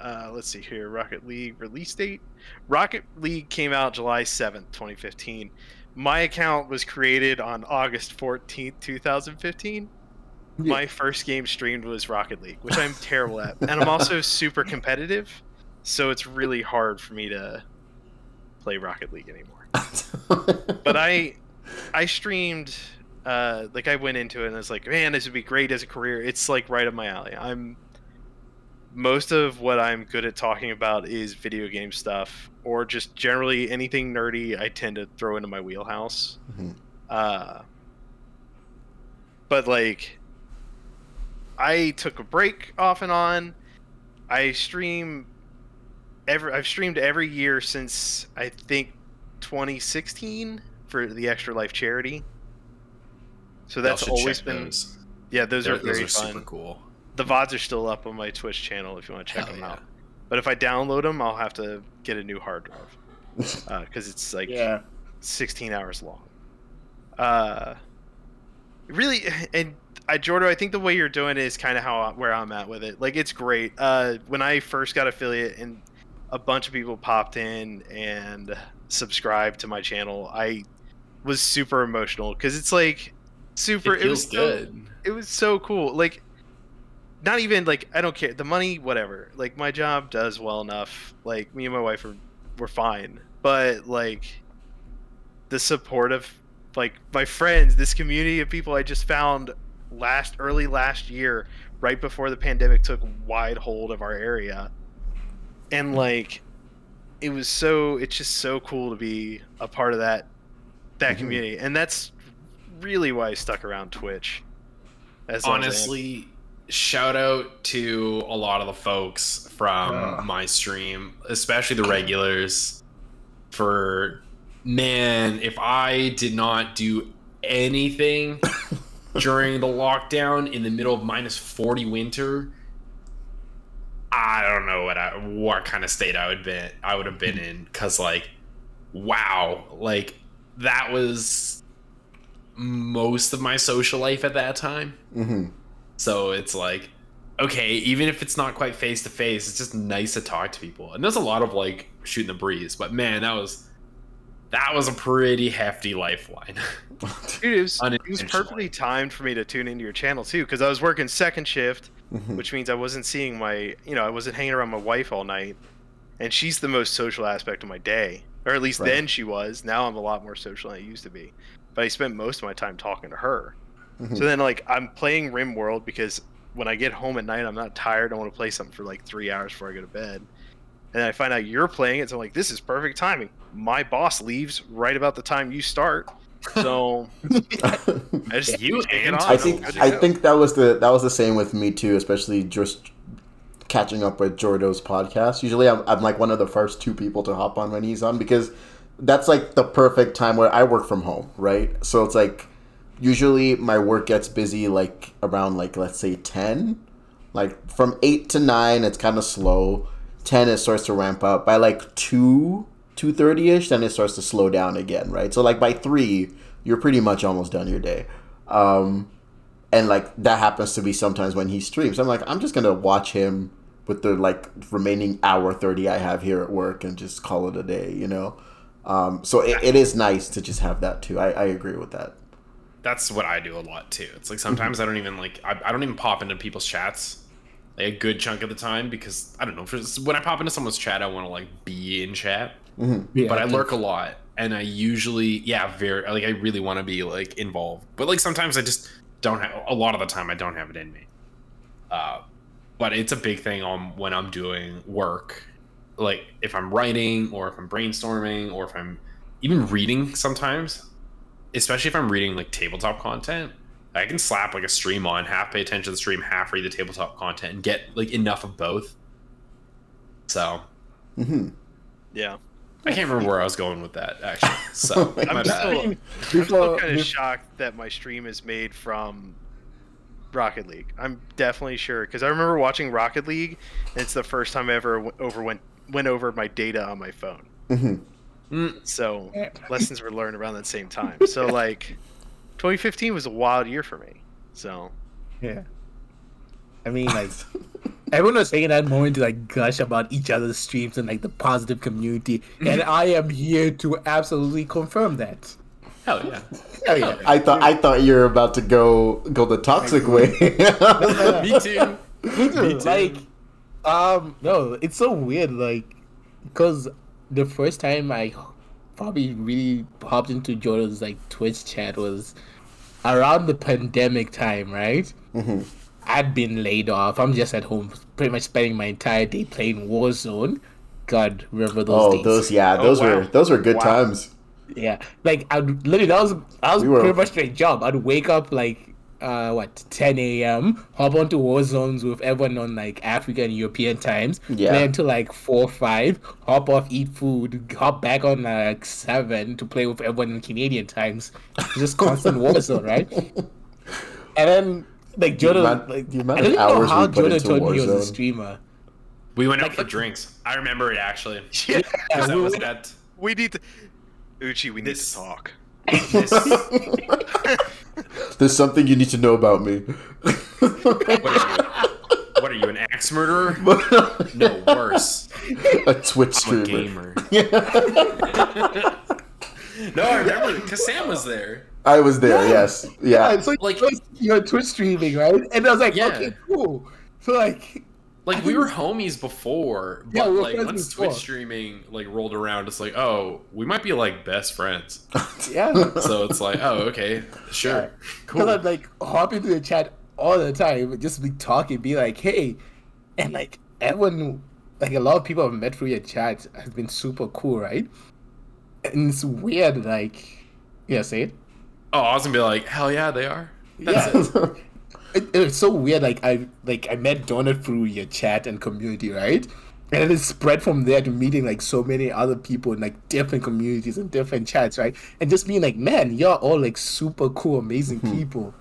Uh, let's see here. Rocket League release date. Rocket League came out July seventh, twenty fifteen. My account was created on August fourteenth, twenty fifteen. Yeah. My first game streamed was Rocket League, which I'm terrible at. And I'm also super competitive, so it's really hard for me to play Rocket League anymore. But I I streamed, uh, like I went into it and I was like, man, this would be great as a career. It's like right up my alley. I'm Most of what I'm good at talking about is video game stuff, or just generally anything nerdy I tend to throw into my wheelhouse. Mm-hmm. Uh, but like, I took a break off and on. I stream every. I've streamed every year since I think twenty sixteen for the Extra Life charity. So that's always been. Those. Yeah, those They're, are very those are fun. Super cool. The V O Ds are still up on my Twitch channel if you want to check Hell them yeah. out. But if I download them, I'll have to get a new hard drive because uh, it's like yeah. sixteen hours long. Uh, really, and I, Jordo, I think the way you're doing it is kind of how where I'm at with it. Like, it's great. Uh, when I first got affiliate and a bunch of people popped in and subscribed to my channel, I was super emotional because it's like super. It, feels it was good. So, it was so cool. Like. Not even like I don't care the money, whatever. Like my job does well enough. Like me and my wife are we're fine. But like the support of like my friends, this community of people I just found last early last year, right before the pandemic took wide hold of our area. And like it was so it's just so cool to be a part of that that mm-hmm. community. And that's really why I stuck around Twitch. As honestly. Shout out to a lot of the folks from uh. my stream, especially the regulars. For man, if I did not do anything during the lockdown in the middle of minus forty winter, I don't know what I, what kind of state I would been I would have been in. Because like, wow, like that was most of my social life at that time. Mm-hmm. So it's like, okay, even if it's not quite face to face, it's just nice to talk to people. And there's a lot of like shooting the breeze, but man, that was that was a pretty hefty lifeline. Dude, it was, it was perfectly timed for me to tune into your channel too, because I was working second shift, mm-hmm. which means I wasn't seeing my, you know, I wasn't hanging around my wife all night, and she's the most social aspect of my day, or at least right. then she was. Now I'm a lot more social than I used to be, but I spent most of my time talking to her. So then, like, I'm playing RimWorld because when I get home at night, I'm not tired. I want to play something for, like, three hours before I go to bed. And I find out you're playing it, so I'm like, this is perfect timing. My boss leaves right about the time you start. So I just you and I think I think that was the that was the same with me, too, especially just catching up with Jordo's podcast. Usually I'm, I'm, like, one of the first two people to hop on when he's on because that's, like, the perfect time where I work from home, right? So it's, like... Usually my work gets busy like around like let's say ten. Like from eight to nine it's kinda slow. Ten it starts to ramp up. By like two, two thirty ish, then it starts to slow down again, right? So like by three, you're pretty much almost done your day. Um and like that happens to be sometimes when he streams. I'm like, I'm just gonna watch him with the like remaining hour thirty I have here at work and just call it a day, you know? Um so it, it is nice to just have that too. I, I agree with that. That's what I do a lot too. It's like sometimes I don't even like I, I don't even pop into people's chats like a good chunk of the time because I don't know. For, when I pop into someone's chat, I want to like be in chat. Mm-hmm. Yeah, but I, I lurk a lot, and I usually, yeah, very like I really want to be like involved, but like sometimes I just don't have. A lot of the time, I don't have it in me. Uh, but it's a big thing on when I'm doing work, like if I'm writing or if I'm brainstorming or if I'm even reading sometimes, especially if I'm reading like tabletop content. I can slap like a stream on, half pay attention to the stream, half read the tabletop content, and get like enough of both. So, mm-hmm. yeah, I can't remember where I was going with that actually. So oh I'm, still, I'm still kind of shocked that my stream is made from Rocket League. I'm definitely sure because I remember watching Rocket League, and it's the first time I ever went over went went over my data on my phone. Mm-hmm. So lessons were learned around that same time. So like. twenty fifteen was a wild year for me, so yeah. I mean, like everyone was taking that moment to like gush about each other's streams and like the positive community, and I am here to absolutely confirm that. Hell yeah! Hell yeah! I thought I thought you were about to go go the toxic way. Me too. Me too. Me too. Like, um, no, it's so weird, like, because the first time I. probably really hopped into Jordan's like Twitch chat was around the pandemic time, right? Mm-hmm. I'd been laid off. I'm just at home, pretty much spending my entire day playing Warzone. God, remember those? Oh, days. those yeah, those oh, wow. were those were good wow. times. Yeah, like I literally that was I was we were... pretty much my job. I'd wake up like uh what ten a m hop onto Warzones with everyone on like African and European times, yeah. play until like four or five, hop off, eat food, hop back on like seven to play with everyone in Canadian times. Just constant Warzone, right? And then like Jordan, amount, like the amount I didn't know how Jordan told Warzone. me he was a streamer. We went like, out for drinks. I remember it actually. Yeah, yeah, we, was at... we need to Uchi. We need this... to talk. This... There's something you need to know about me. What are you? What are you, an axe murderer? No, worse. A Twitch streamer. I'm a gamer. No, I remember because Sam was there. I was there, yeah. yes. Yeah. yeah. It's like, like you're Twitch streaming, right? And I was like, yeah. okay, cool. So like, like we were homies before, but yeah, we like once before. Twitch streaming like rolled around, it's like, oh, we might be like best friends. Yeah. So it's like, oh, okay, sure, yeah. cool. Because I'd like hop into the chat all the time, just be talking, be like, hey, and like everyone, like a lot of people I've met through your chat has been super cool, right? And it's weird, like, yeah, say it. Oh, I was gonna be like, hell yeah, they are. That's yeah. it. It, it's so weird, like I like I met Donut through your chat and community, right? And then it spread from there to meeting like so many other people in like different communities and different chats, right? And just being like, man, you're all like super cool, amazing mm-hmm. people.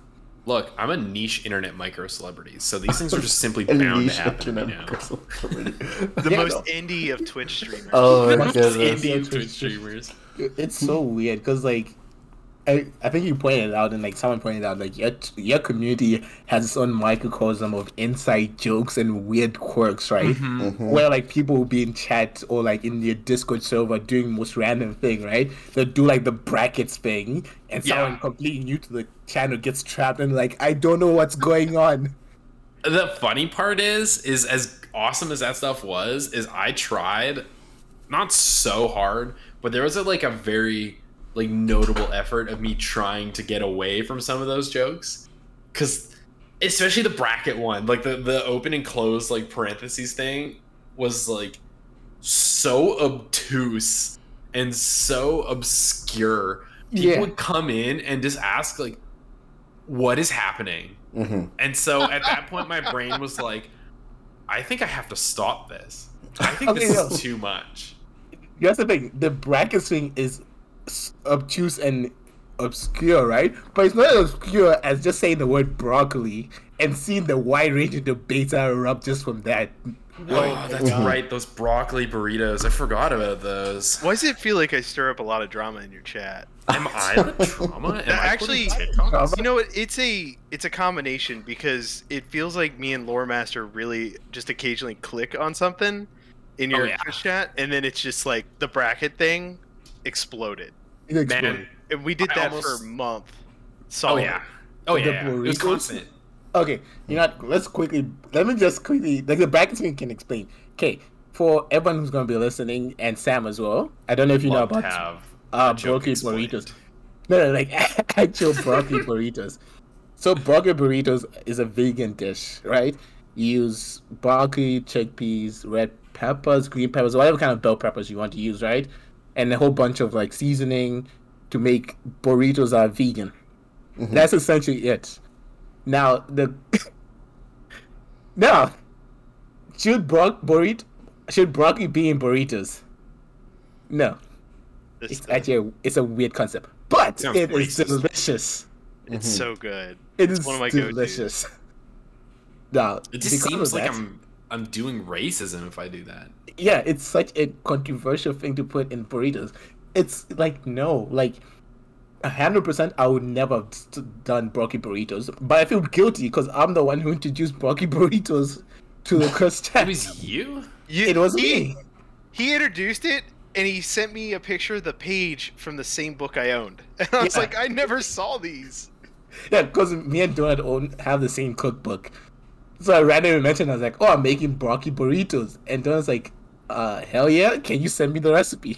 Look, I'm a niche internet micro celebrity, so these things are just simply bound to happen. Right now. The yeah, most no. indie of Twitch streamers. Oh, the most indie of Twitch streamers. It's so weird because like. I, I think you pointed it out, and like someone pointed out, like your your community has its own microcosm of inside jokes and weird quirks, right? Mm-hmm. Mm-hmm. Where like people will be in chat or like in your Discord server doing most random thing, right? They'll do like the brackets thing, and yeah. someone completely new to the channel gets trapped and like I don't know what's going on. The funny part is, is as awesome as that stuff was, is I tried, not so hard, but there was a, like a very. like notable effort of me trying to get away from some of those jokes, because especially the bracket one, like the the open and close like parentheses thing was like so obtuse and so obscure. People yeah. would come in and just ask like, what is happening? Mm-hmm. And so at that point my brain was like, I think I have to stop this. I think okay, this no. is too much. That's the thing, the bracket thing is obtuse and obscure, right? But it's not as obscure as just saying the word broccoli and seeing the wide range of debates that erupt just from that. Oh, that's mm-hmm. right. Those broccoli burritos. I forgot about those. Why does it feel like I stir up a lot of drama in your chat? Am I the drama? Am Actually, I you know, it's a it's a combination because it feels like me and Loremaster really just occasionally click on something in your oh, yeah. chat, and then it's just like the bracket thing. Exploded. It exploded. Man, we did I that almost... for a month. So oh yeah. Oh yeah. It was constant. Okay, you know, let's quickly. Let me just quickly. Like the brackets can explain. Okay, for everyone who's going to be listening, and Sam as well, I don't know if you know about have uh, Broccoli Burritos. No, no, like actual Broccoli Burritos. So Broccoli Burritos is a vegan dish, right? You use broccoli, chickpeas, red peppers, green peppers, whatever kind of bell peppers you want to use, right? And a whole bunch of like seasoning to make burritos that are vegan. Mm-hmm. That's essentially it. Now, the... now, should, bro- burrito, should broccoli be in burritos? No. This it's time. actually a, it's a weird concept. But no, it is delicious. It's mm-hmm. so good. It is it's one of my delicious. Go-tos. Now, it just seems like that, I'm I'm doing racism if I do that. Yeah, it's such a controversial thing to put in burritos. It's like, no, like one hundred percent I would never have done broccoli burritos, but I feel guilty because I'm the one who introduced broccoli burritos to the Chris. It was you? you? It was he, me. He introduced it, and he sent me a picture of the page from the same book I owned. And I was yeah. like, I never saw these. Yeah, because me and Donut own have the same cookbook. So I randomly mentioned, I was like, oh, I'm making broccoli burritos. And Donut's like, uh, hell yeah, can you send me the recipe?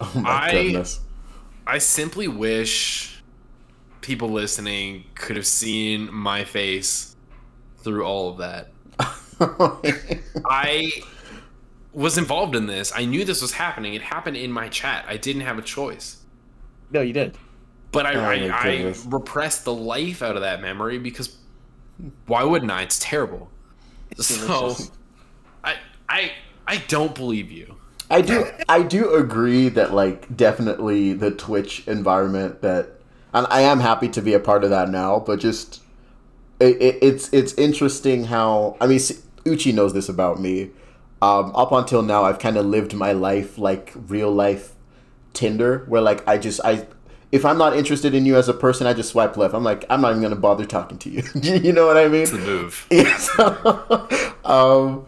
Oh my I, goodness. I simply wish people listening could have seen my face through all of that. I was involved in this. I knew this was happening. It happened in my chat. I didn't have a choice. No, you did. But I, oh, I, I repressed the life out of that memory because why wouldn't I? It's terrible. It's so I, I, I don't believe you. I do I do agree that, like, definitely the Twitch environment that, and I am happy to be a part of that now, but just it, it, it's it's interesting how, I mean, Uchi knows this about me. Um, up until now, I've kind of lived my life like real life Tinder, where like I just I if I'm not interested in you as a person, I just swipe left. I'm like, I'm not even gonna bother talking to you. You know what I mean? It's the move. Yeah, so, um.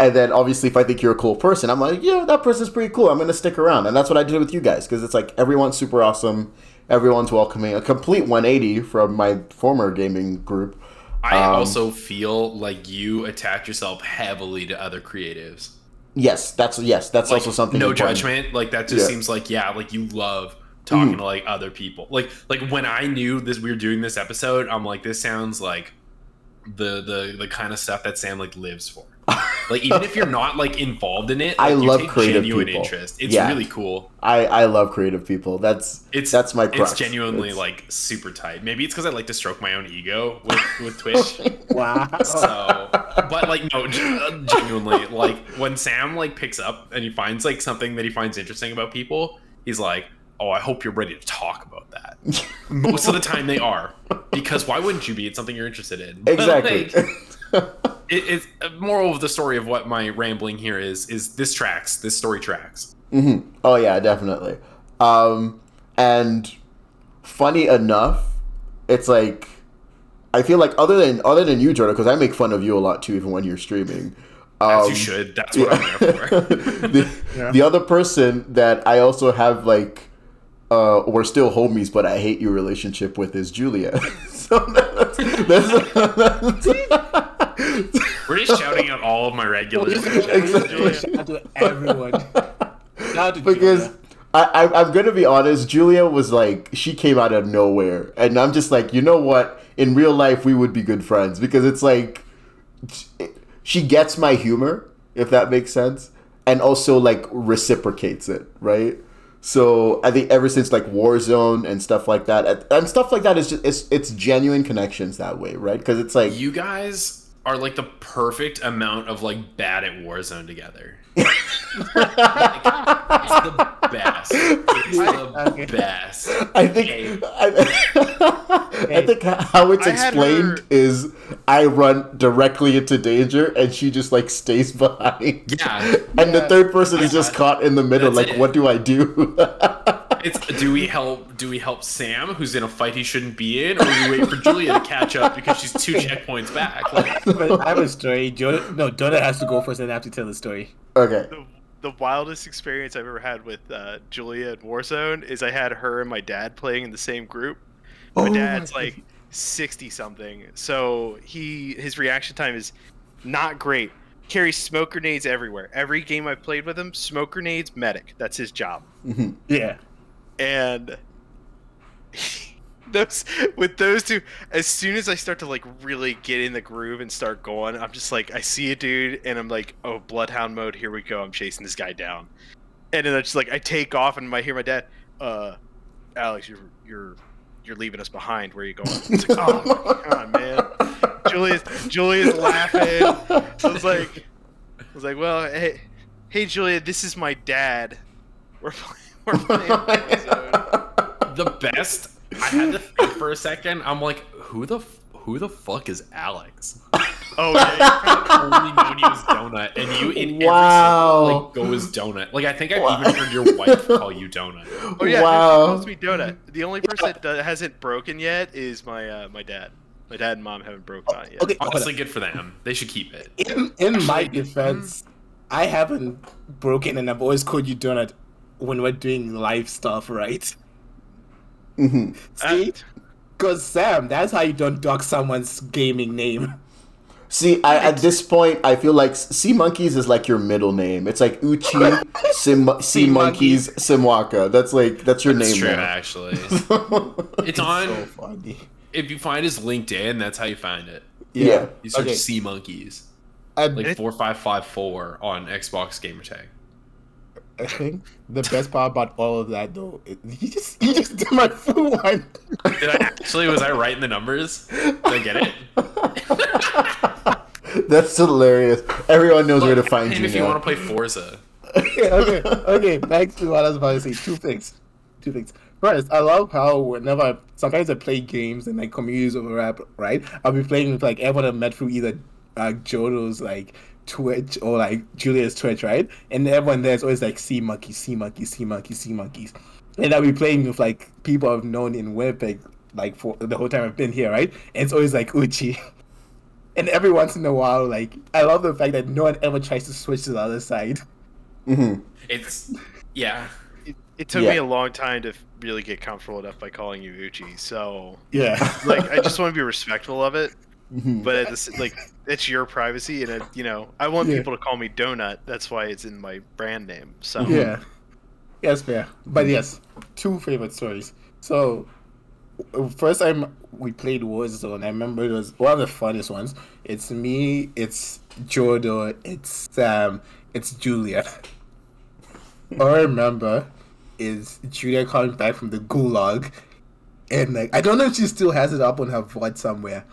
And then, obviously, if I think you're a cool person, I'm like, yeah, that person's pretty cool. I'm going to stick around. And that's what I did with you guys, because it's like everyone's super awesome. Everyone's welcoming. A complete one eighty from my former gaming group. I um, also feel like you attach yourself heavily to other creatives. Yes, that's yes, that's like, also something No important. Judgment. Like, that just yeah. seems like, yeah, like you love talking mm. to, like, other people. Like, like when I knew this, we were doing this episode, I'm like, this sounds like the the, the kind of stuff that Sam, like, lives for. Like, even if you're not, like, involved in it, like, I love you take creative genuine people. Interest. It's yeah. really cool. I, I love creative people. That's it's, that's my crux. It's genuinely, it's... like, super tight. Maybe it's because I like to stroke my own ego with, with Twitch. Wow. So, but, like, no, genuinely, like, when Sam, like, picks up and he finds, like, something that he finds interesting about people, he's like, oh, I hope you're ready to talk about that. Most of the time they are. Because why wouldn't you be? It's something you're interested in. But, exactly. Like, it, it's moral of the story of what my rambling here is is this tracks this story tracks mm-hmm. Oh yeah, definitely. Um and funny enough, it's like I feel like other than other than you, Jordan, because I make fun of you a lot too, even when you're streaming. Um, as you should. That's what yeah. I'm there for. the, yeah. The other person that I also have like Uh, we're still homies, but I hate your relationship with is Julia. So that's, that's, that's, we're just shouting out all of my regulars. Exactly. Shout out to everyone. Shout out to because Julia. I, I, I'm going to be honest, Julia was like, she came out of nowhere. And I'm just like, you know what? In real life, we would be good friends. Because it's like, she gets my humor, if that makes sense. And also like reciprocates it, right? So I think ever since like Warzone and stuff like that, and stuff like that is just it's it's genuine connections that way, right? Because it's like you guys are like the perfect amount of like bad at Warzone together. Like, it's the best. It's the okay. best. I think hey. I, hey. I think how it's I explained is I run directly into danger and she just like stays behind. Yeah. And yeah. the third person is just caught in the middle. That's like, it. What do I do? It's do we help? Do we help Sam, who's in a fight he shouldn't be in, or do we wait for Julia to catch up because she's two checkpoints back? Like, but I have a story. Jo- no, Donut has to go first, and I have to tell the story. Okay. The, the wildest experience I've ever had with uh, Julia at Warzone is I had her and my dad playing in the same group. My oh dad's my like sixty something, so he his reaction time is not great. carries smoke grenades everywhere. Every game I've played with him, smoke grenades, medic. That's his job. Mm-hmm. Yeah. And those with those two, as soon as I start to like really get in the groove and start going, I'm just like, I see a dude and I'm like, oh, bloodhound mode, here we go. I'm chasing this guy down. And then I just like, I take off and I hear my dad, uh, Alex, you're you're you're leaving us behind. Where are you going? It's like, oh my god, man. Julia's Julia's laughing. I was like, I was like, well, hey, hey, Julia, this is my dad. We're playing. We're playing Warzone. The best. I had to think for a second. I'm like, who the who the fuck is Alex? Oh yeah, I only known you as Donut, and you in wow. every single, like, go as Donut. Like I think I've wow. even heard your wife call you Donut. Oh yeah, wow. Calls me Donut. The only person yeah. that does, hasn't broken yet is my uh, my dad. My dad and mom haven't broken out yet. Okay, honestly, good for them. They should keep it. In, in Actually, my defense, mm-hmm. I haven't broken, and I've always called you Donut when we're doing live stuff, right? Mm-hmm. See? Because uh, Sam, that's how you don't dock someone's gaming name. See, I, at this point, I feel like Sea Monkeys is like your middle name. It's like Uchi Sim Sea Monkeys Simwanka. That's like that's your that's name. True, now. Actually. It's on. So funny. If you find his LinkedIn, that's how you find it. Yeah. You search okay. Sea Monkeys. I'm, like four five five four on Xbox Gamertag. I think the best part about all of that, though, is you just you just did my full one. Did I actually? Was I right in the numbers? Did I get it? That's hilarious. Everyone knows Look, where to find you. If now. you want to play Forza. Okay, okay, okay. Back to what I was about to say. Two things. Two things. First, I love how whenever I, sometimes I play games and like communities overlap, right? I'll be playing with like everyone I met through either uh, Jordo's like Twitch or like Julia's Twitch, right? And everyone there's always like Sea Monkeys, Sea Monkeys, Sea Monkeys, Sea Monkeys. And I'll be playing with like people I've known in Winnipeg like for the whole time I've been here, right? And it's always like Uchi. And every once in a while, like I love the fact that no one ever tries to switch to the other side. Mm-hmm. It's yeah. It, it took yeah. me a long time to really get comfortable enough by calling you Uchi, so yeah. Like I just want to be respectful of it, mm-hmm. but at this, like it's your privacy, and it, you know I want yeah. people to call me Donut. That's why it's in my brand name. So yeah, yes, fair. But yes, two favorite stories. So first time we played Warzone, I remember it was one of the funnest ones. It's me, it's Jordo, it's Sam, it's Julia. I remember. Is Julia coming back from the gulag, and like I don't know if she still has it up on her V O D somewhere,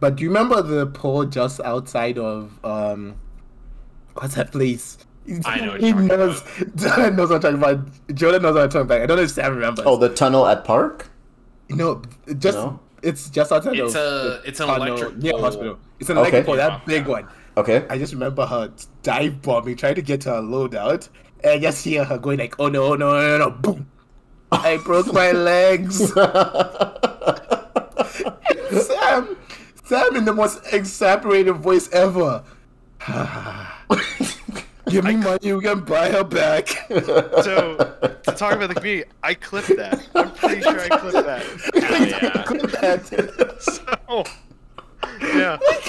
but do you remember the pole just outside of um what's that place? I know what he you're knows Jordan knows what I'm talking about. Jordan knows what I'm talking about. I don't know if Sam remembers. Oh, the tunnel at Park? No, just no? It's just outside it's of a, it's an electric pole. Yeah, hospital. It's an okay. electric pole, that big one. Okay. I just remember her dive bombing, trying to get her loadout. And I just hear her going like, oh no, oh no, no, no, boom. I broke my legs. Sam, Sam in the most exasperated voice ever. Give me I money, cl- we can buy her back. So, to talk about the community, I clipped that. I'm pretty sure I clipped that. Oh, yeah. Clipped that.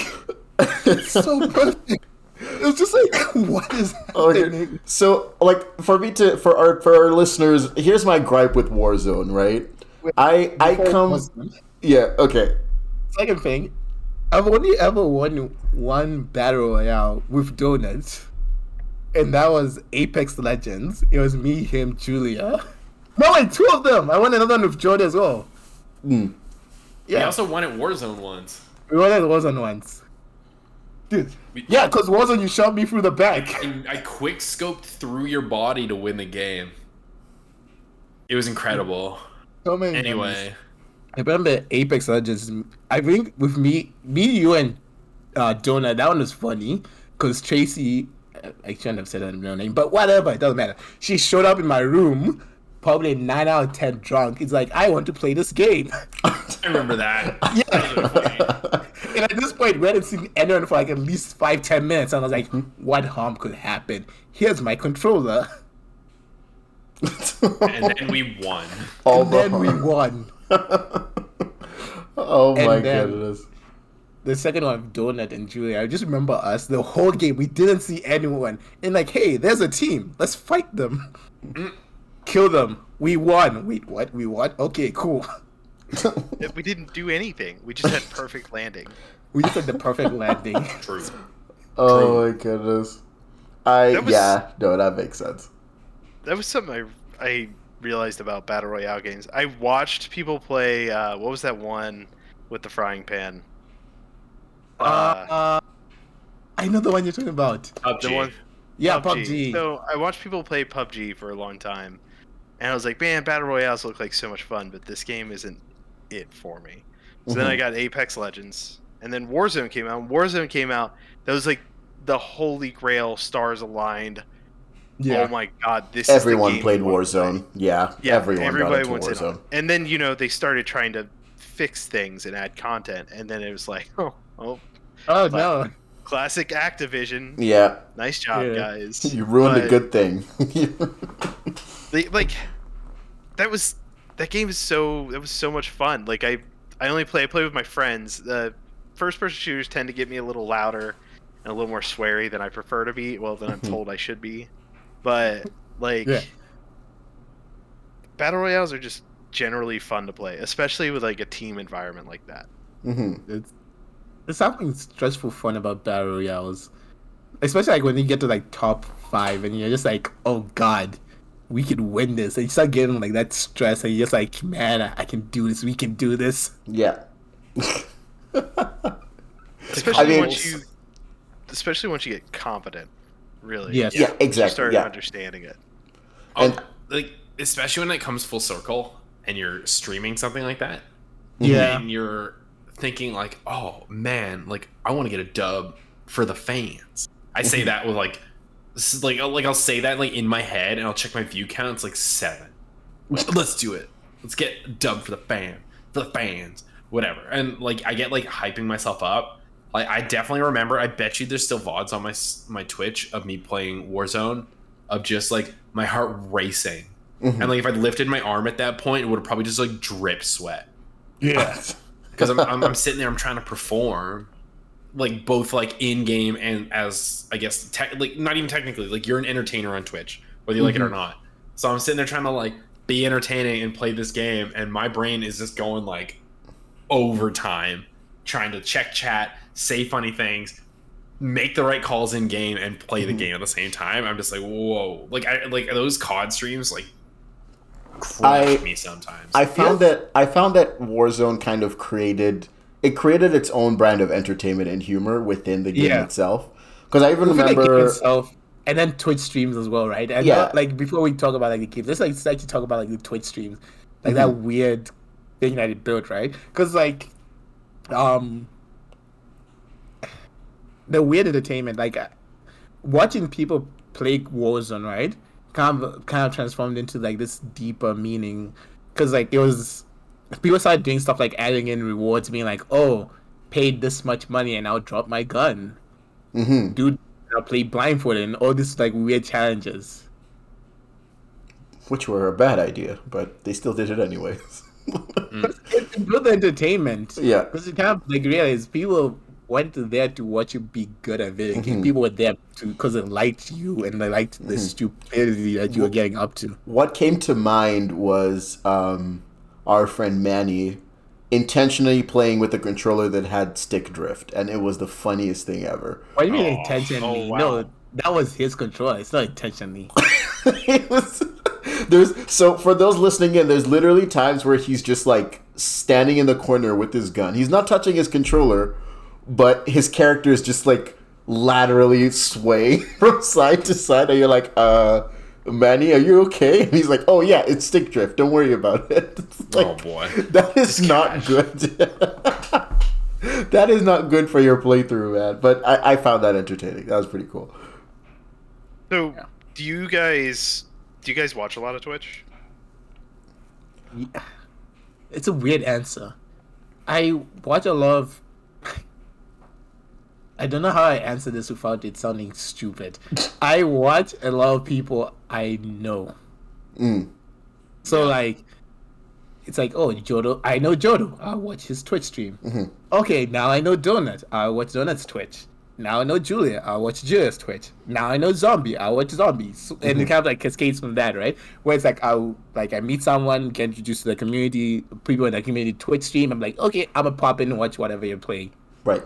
So, yeah. It's so perfect. It was just like, what is happening? Okay. So, like, for me to, for our for our listeners, here's my gripe with Warzone, right? Wait, I I come, yeah, okay. Second thing, I've only ever won one battle royale with donuts, and that was Apex Legends. It was me, him, Julia. No, like two of them. I won another one with Jordan as well. Mm. Yeah. We also won at Warzone once. We won at Warzone once. Dude. Yeah, because Warzone, you shot me through the back. And I quick scoped through your body to win the game. It was incredible. So many anyway, games. I remember Apex Legends. I think with me, me, you, and uh, Donut, that one was funny because Tracy, I shouldn't have said her real name, but whatever, it doesn't matter. She showed up in my room, probably nine out of ten drunk. It's like, I want to play this game. I remember that. Yeah. That and at this point, we hadn't seen anyone for like at least five, ten minutes. And I was like, what harm could happen? Here's my controller. And then we won. All and the then harm. we won. Oh my then, goodness. the second one of Donut and Julia, I just remember us, the whole game, we didn't see anyone. And like, hey, there's a team. Let's fight them. Kill them. We won. Wait, what? We won? Okay, cool. We didn't do anything. We just had perfect landing. We just had the perfect landing. True. Oh, True. My goodness. I was, yeah, no, that makes sense. That was something I, I realized about Battle Royale games. I watched people play, uh, what was that one with the frying pan? Uh, uh, I know the one you're talking about. P U B G. The one, yeah, P U B G. P U B G. So I watched people play P U B G for a long time, and I was like, man, Battle Royales look like so much fun, but this game isn't it for me. So mm-hmm. then I got Apex Legends, and then Warzone came out. Warzone came out. That was like the holy grail, stars aligned. Yeah. Oh my god, this everyone is the game played Warzone. Yeah, yeah, everyone everybody got into went Warzone. To, and then, you know, they started trying to fix things and add content, and then it was like, oh, oh, oh classic, no, classic Activision. Yeah, nice job, yeah. guys. You ruined but, a good thing. they, like that was that game is so that was so much fun. Like I, I only play I play with my friends. Uh, first-person shooters tend to get me a little louder and a little more sweary than I prefer to be. Well, than I'm told I should be. But, like, yeah. Battle Royales are just generally fun to play, especially with, like, a team environment like that. Mm-hmm. It's, there's something stressful fun about Battle Royales, especially, like, when you get to, like, top five and you're just like, oh, God, we can win this. And you start getting, like, that stress and you're just like, man, I, I can do this. We can do this. Yeah. especially I mean, once you, Especially once you get competent. Really? Yes. Yeah, yeah, exactly. You start yeah. understanding it. And um, like, especially when it comes full circle and you're streaming something like that. Yeah. And you're thinking like, oh, man, like, I want to get a dub for the fans. I say that with like, this is like, like, I'll say that like in my head and I'll check my view count. It's like seven. Let's do it. Let's get a dub for the fan, for the fans, whatever. And like, I get like hyping myself up. Like, I definitely remember, I bet you there's still V O Ds on my my Twitch of me playing Warzone, of just, like, my heart racing. Mm-hmm. And, like, if I lifted my arm at that point, it would have probably just, like, drip sweat. Yeah. Because I'm, I'm I'm sitting there, I'm trying to perform, like, both, like, in-game and as, I guess, te- like, not even technically. Like, you're an entertainer on Twitch, whether you mm-hmm. like it or not. So I'm sitting there trying to, like, be entertaining and play this game, and my brain is just going, like, overtime, trying to check chat, say funny things, make the right calls in game, and play the game at the same time. I'm just like, whoa! Like, I like those C O D streams like crush me sometimes. I found yeah. that I found that Warzone kind of created it created its own brand of entertainment and humor within the game yeah. itself. Because I even within remember itself, and then Twitch streams as well, right? And yeah. Like before we talk about like the games, let's like actually talk about like the Twitch streams, like mm-hmm. that weird thing that it built, right? Because like, um. the weird entertainment, like uh, watching people play Warzone, right? Kind of, kind of transformed into like this deeper meaning, because like it was, people started doing stuff like adding in rewards, being like, "Oh, paid this much money and I'll drop my gun." Mm-hmm. Dude, I'll play blindfolded and all these like weird challenges, which were a bad idea, but they still did it anyways. It's good entertainment, yeah. Because you kind of like realize people went there to watch you be good at video games. Mm-hmm. People were there to because they liked you and they liked the mm-hmm. stupidity that you were getting up to. What came to mind was um, our friend Manny intentionally playing with a controller that had stick drift, and it was the funniest thing ever. What do you mean oh, intentionally? Oh, wow. No, that was his controller. It's not intentionally. It was, there's so for those listening in, there's literally times where he's just like standing in the corner with his gun. He's not touching his controller, but his character is just like laterally swaying from side to side, and you're like, uh, Manny, are you okay? And he's like, oh yeah, it's stick drift. Don't worry about it. It's like, oh boy, that is it's not cash. Good. That is not good for your playthrough, man. But I, I found that entertaining. That was pretty cool. So, yeah. do you guys do you guys watch a lot of Twitch? Yeah. It's a weird answer. I watch a lot of. I don't know how I answer this without it sounding stupid. I watch a lot of people I know. Mm. So, yeah. like, It's like, oh, Jordo, I know Jordo. I'll watch his Twitch stream. Mm-hmm. Okay, now I know Donut. I'll watch Donut's Twitch. Now I know Julia. I'll watch Julia's Twitch. Now I know Zombie. I'll watch Zombie. So, mm-hmm. And it kind of like cascades from that, right? Where it's like, I'll, like I meet someone, get introduced to the community, people in the community Twitch stream. I'm like, okay, I'm going to pop in and watch whatever you're playing. Right.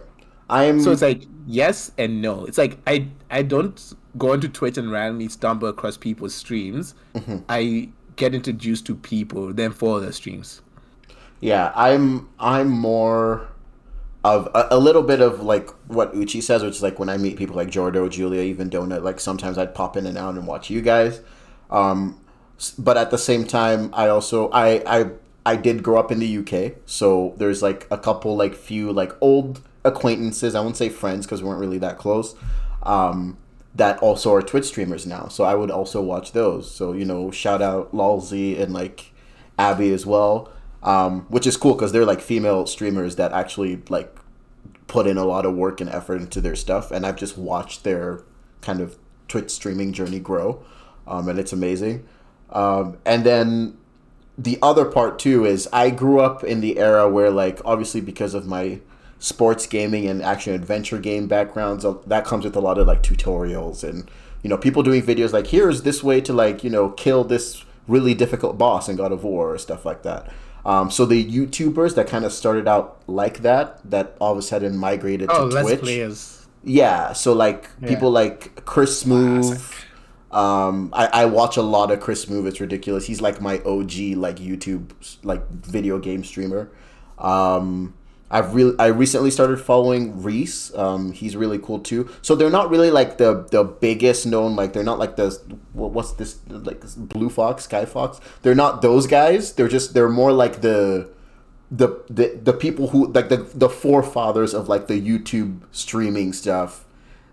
I'm... So it's like, yes and no. It's like, I, I don't go onto Twitch and randomly stumble across people's streams. Mm-hmm. I... get introduced to people, then follow their streams. Yeah, I'm I'm more of a, a little bit of like what Uchi says, which is like when I meet people like Jordo, Julia, even Donut, like sometimes I'd pop in and out and watch you guys. Um, but at the same time, I also, I, I, I did grow up in the U K, so there's like a couple, like few like old acquaintances, I won't say friends because we weren't really that close, um, that also are Twitch streamers now. So I would also watch those. So, you know, shout out Lolzy and like Abby as well, um, which is cool because they're like female streamers that actually like put in a lot of work and effort into their stuff. And I've just watched their kind of Twitch streaming journey grow. Um, and it's amazing. Um, and then the other part too is I grew up in the era where like, obviously because of my sports gaming and action adventure game backgrounds, that comes with a lot of like tutorials and, you know, people doing videos like, here's this way to like, you know, kill this really difficult boss in God of War or stuff like that. Um, so the YouTubers that kind of started out like that, that all of a sudden migrated oh, to Twitch. Players. Yeah. So like yeah. people like Chris Move. Um, I, I watch a lot of Chris Move. It's ridiculous. He's like my O G, like YouTube, like video game streamer. Um, I've re- I recently started following Reese. Um, he's really cool too. So they're not really like the, the biggest known, like they're not like the, what's this, like Blue Fox, Sky Fox? They're not those guys. They're just, they're more like the, the, the, the people who, like the, the forefathers of like the YouTube streaming stuff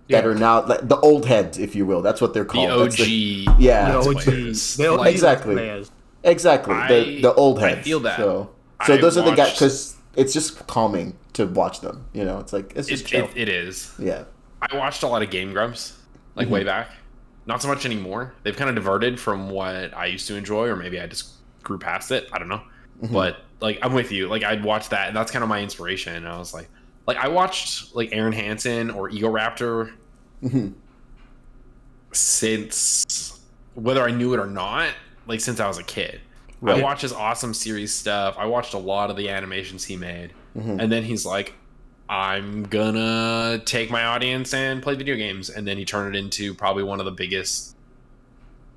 that yeah. are now, like the old heads, if you will. That's what they're called. The O G. The, yeah. The O Gs. The O Gs. Exactly. Exactly. I, the, the old heads. I feel that. So, so those watched... are the guys, because... it's just calming to watch them, you know. It's like it's just it, chill. It, it is. Yeah, I watched a lot of Game Grumps, like mm-hmm. way back. Not so much anymore. They've kind of diverted from what I used to enjoy, or maybe I just grew past it. I don't know. Mm-hmm. But like, I'm with you. Like, I'd watch that, and that's kind of my inspiration. And I was like, like I watched like Aaron Hansen or Eagle Raptor mm-hmm. since whether I knew it or not, like since I was a kid. Right. I watched his awesome series stuff. I watched a lot of the animations he made. Mm-hmm. And then he's like, I'm gonna take my audience and play video games. And then he turned it into probably one of the biggest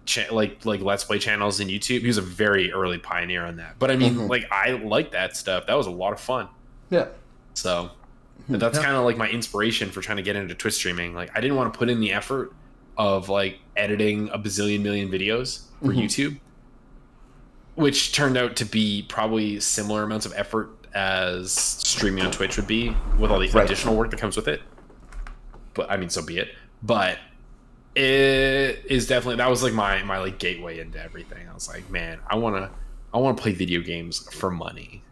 cha- like like Let's Play channels in YouTube. He was a very early pioneer on that. But I mean, mm-hmm. like I like that stuff. That was a lot of fun. Yeah. So that's yeah. kind of like my inspiration for trying to get into Twitch streaming. Like I didn't want to put in the effort of like editing a bazillion million videos for mm-hmm. YouTube. Which turned out to be probably similar amounts of effort as streaming on Twitch would be with all the right. additional work that comes with it. But I mean, so be it. But it is definitely, that was like my, my like gateway into everything. I was like, man, I want to, I want to play video games for money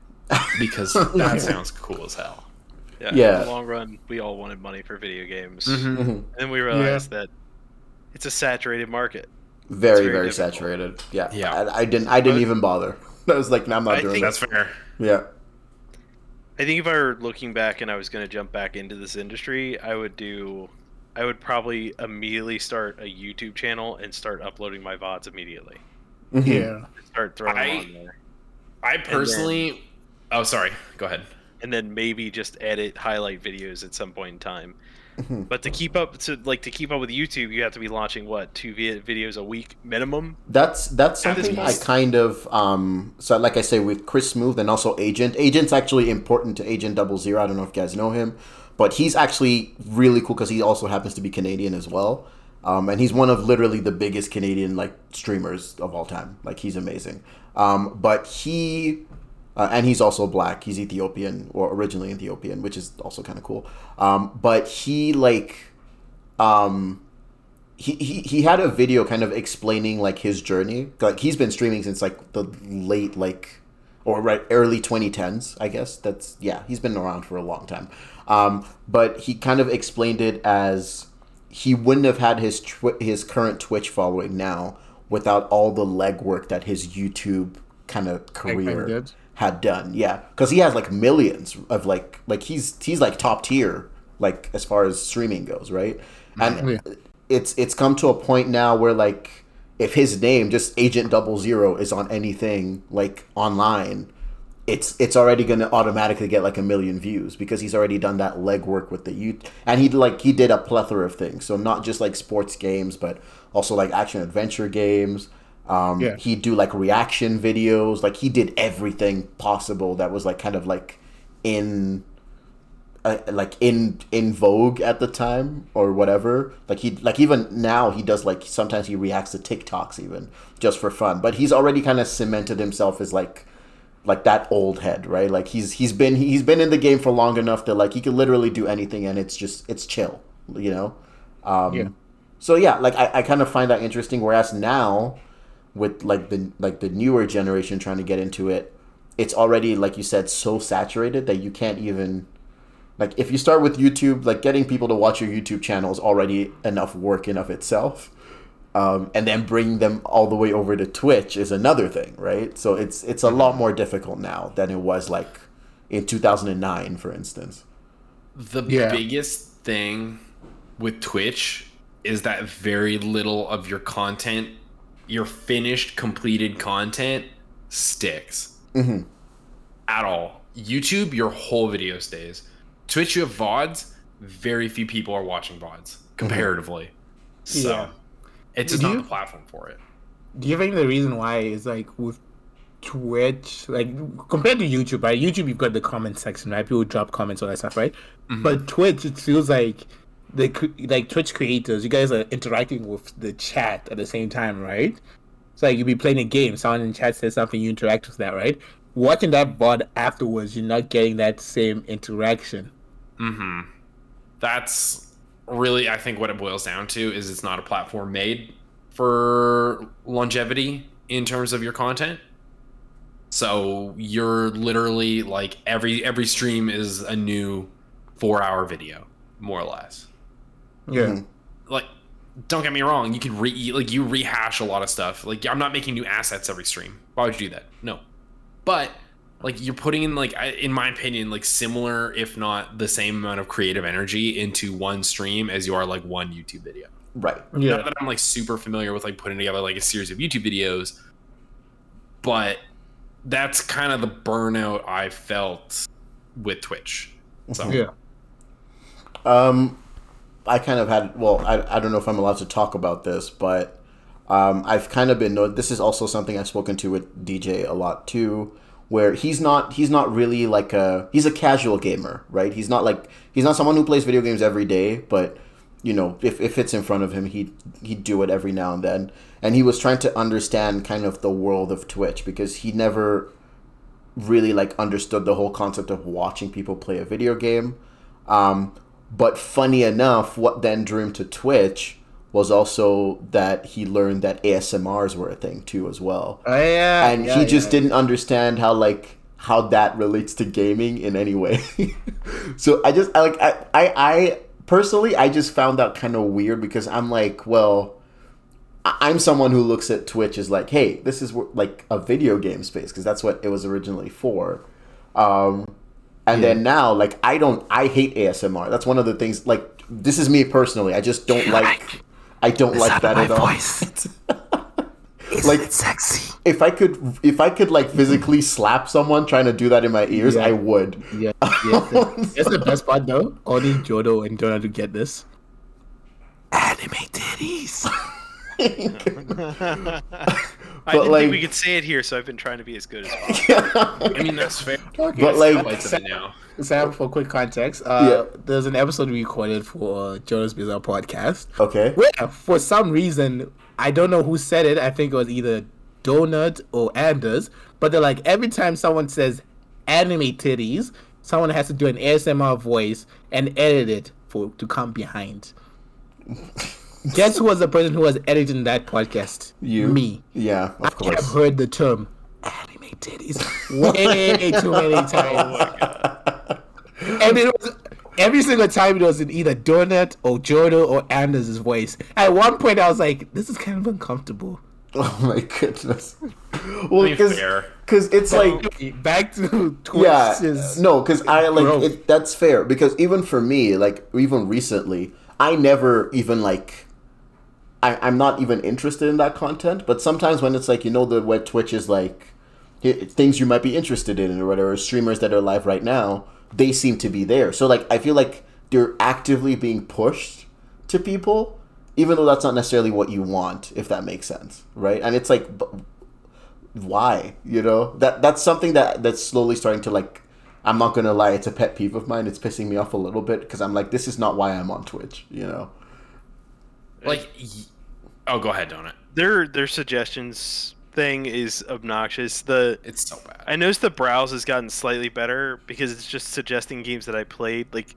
because that sounds cool as hell. Yeah. yeah. In the long run, we all wanted money for video games. Mm-hmm. And then we realized yeah. that it's a saturated market. Very, very, very saturated. Yeah, yeah. I, I didn't. I didn't even bother. I was like, "No, I'm not I doing think, that." That's fair. Yeah. I think if I were looking back and I was going to jump back into this industry, I would do. I would probably immediately start a YouTube channel and start uploading my V O Ds immediately. Mm-hmm. Yeah. Start throwing I, them on there. I personally. Then, oh, sorry. Go ahead. And then maybe just edit highlight videos at some point in time. But to keep up to like to keep up with YouTube, you have to be launching what two videos a week minimum. That's that's something I kind of um. So like I say with Chris Smooth and also Agent. Agent's actually important to Agent Double Zero. I don't know if you guys know him, but he's actually really cool because he also happens to be Canadian as well. Um, and he's one of literally the biggest Canadian like streamers of all time. Like he's amazing. Um, but he. Uh, and he's also black. He's Ethiopian, or originally Ethiopian, which is also kind of cool. Um, but he like, um, he, he he had a video kind of explaining like his journey. Like he's been streaming since like the late like, or right early twenty tens, I guess. That's yeah. He's been around for a long time. Um, but he kind of explained it as he wouldn't have had his tw- his current Twitch following now without all the legwork that his YouTube kind of career had done. Yeah, because he has like millions of like like he's he's like top tier like as far as streaming goes, right? And yeah. it's it's come to a point now where like if his name, just Agent Double Zero, is on anything like online, it's it's already going to automatically get like a million views because he's already done that legwork with the youth. And he like he did a plethora of things, so not just like sports games, but also like action adventure games. Um, yeah. He'd do like reaction videos. Like he did everything possible that was like kind of like in uh, like in in vogue at the time or whatever. Like he like even now he does like sometimes he reacts to TikToks even just for fun. But he's already kind of cemented himself as like. Like that old head, right? Like he's he's been he's been in the game for long enough that like he can literally do anything, and it's just it's chill, you know. Um, yeah. So yeah, like I, I kind of find that interesting. Whereas now, with like the like the newer generation trying to get into it, it's already like you said so saturated that you can't even like if you start with YouTube, like getting people to watch your YouTube channel is already enough work in of itself. Um, and then bring them all the way over to Twitch is another thing, right? So it's it's a lot more difficult now than it was like in two thousand nine, for instance. The yeah. biggest thing with Twitch is that very little of your content, your finished, completed content, sticks mm-hmm. at all. YouTube, your whole video stays. Twitch, you have V O Ds. Very few people are watching V O Ds comparatively. Mm-hmm. So. Yeah. It's just not the platform for it. Do you think the reason why is like with Twitch, like compared to YouTube, right? YouTube, you've got the comment section, right? People drop comments, all that stuff, right? Mm-hmm. But Twitch, it feels like the like Twitch creators, you guys are interacting with the chat at the same time, right? It's like you'll be playing a game, someone in chat says something, you interact with that, right? Watching that V O D afterwards, you're not getting that same interaction. Mm-hmm. That's. Really, I think what it boils down to is it's not a platform made for longevity in terms of your content. So you're literally like every every stream is a new four hour video, more or less. Yeah. Mm-hmm. Like, don't get me wrong. You can re like you rehash a lot of stuff. Like I'm not making new assets every stream. Why would you do that? No. But like you're putting in like, in my opinion, like similar, if not the same amount of creative energy into one stream as you are like one YouTube video. Right. Yeah. Not that I'm like super familiar with like putting together like a series of YouTube videos, but that's kind of the burnout I felt with Twitch. So. Yeah. Um, I kind of had, well, I, I don't know if I'm allowed to talk about this, but um, I've kind of been, this is also something I've spoken to with D J a lot too, where he's not he's not really like a he's a casual gamer, right? He's not like he's not someone who plays video games every day, but you know, if, if it's in front of him, he he'd do it every now and then. And he was trying to understand kind of the world of Twitch because he never really like understood the whole concept of watching people play a video game. Um, but funny enough, what then drew him to Twitch was also that he learned that A S M Rs were a thing too as well. Oh, yeah, and yeah, he just yeah. didn't understand how like how that relates to gaming in any way. So I just I, like I, I I personally I just found that kind of weird because I'm like, well, I'm someone who looks at Twitch as like, hey, this is like a video game space because that's what it was originally for. Um, and yeah. then now like I don't I hate A S M R. That's one of the things like this is me personally. I just don't like, like- I don't like that at all. Like, it's sexy. If I could, if I could like physically slap someone trying to do that in my ears, yeah. I would. Yeah, yeah. That's the best part though. Only Jordo and Donut to get this. Anime titties. I didn't like, think we could say it here, so I've been trying to be as good as possible. Yeah. I mean, that's fair. Okay. But like, Sam, now. Sam, for quick context, uh, yeah. there's an episode we recorded for JoJo's Bizarre podcast. Okay. Where, for some reason, I don't know who said it. I think it was either Donut or Anders. But they're like, every time someone says anime titties, someone has to do an A S M R voice and edit it for to come behind. Guess who was the person who was editing that podcast? You. Me. Yeah, of I course. I have heard the term anime titties way too many times. Oh my God. And it was, every single time it was in either Donut or Jordo or Anders' voice. At one point I was like, this is kind of uncomfortable. Oh my goodness. Well, because it's so, like back to Twitch. Yeah, is no, because I like it, that's fair. Because even for me, like even recently, I never even like I, I'm not even interested in that content. But sometimes when it's like you know the web Twitch is like it, things you might be interested in or whatever, streamers that are live right now, they seem to be there. So like I feel like they're actively being pushed to people. Even though that's not necessarily what you want, if that makes sense, right? And it's like, b- why? You know, that that's something that that's slowly starting to like. I'm not gonna lie, it's a pet peeve of mine. It's pissing me off a little bit because I'm like, this is not why I'm on Twitch. You know, like, oh, go ahead, Donut. Their their suggestions thing is obnoxious. The it's so bad. I noticed the browse has gotten slightly better because it's just suggesting games that I played, like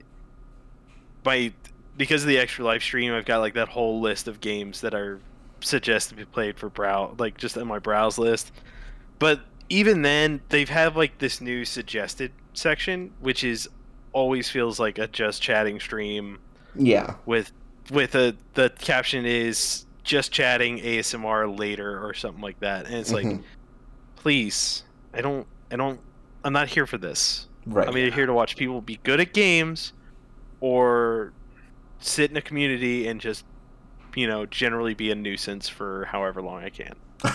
by. Because of the Extra Life stream, I've got like that whole list of games that are suggested to be played for browse, like just on my browse list. But even then, they've have like this new suggested section, which is always feels like a just chatting stream. Yeah. With with a the caption is just chatting A S M R later or something like that, and it's mm-hmm. like, please, I don't, I don't, I'm not here for this. Right. I'm either here to watch people be good at games, or sit in a community and just, you know, generally be a nuisance for however long I can.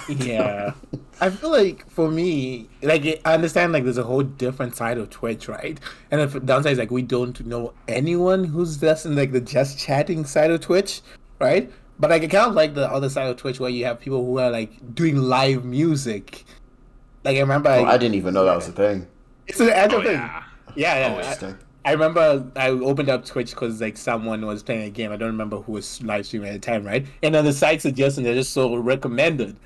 Yeah. I feel like for me, like, I understand, like, there's a whole different side of Twitch, right? And the downside is, like, we don't know anyone who's just in, like, the just chatting side of Twitch, right? But, like, I kind of like the other side of Twitch where you have people who are, like, doing live music. Like, I remember... Oh, I, I didn't even know that was a thing. It's an actual oh, thing. Yeah, yeah. yeah oh, I, I remember I opened up Twitch because like someone was playing a game. I don't remember who was live streaming at the time, right? And then the site suggestion, they just so recommended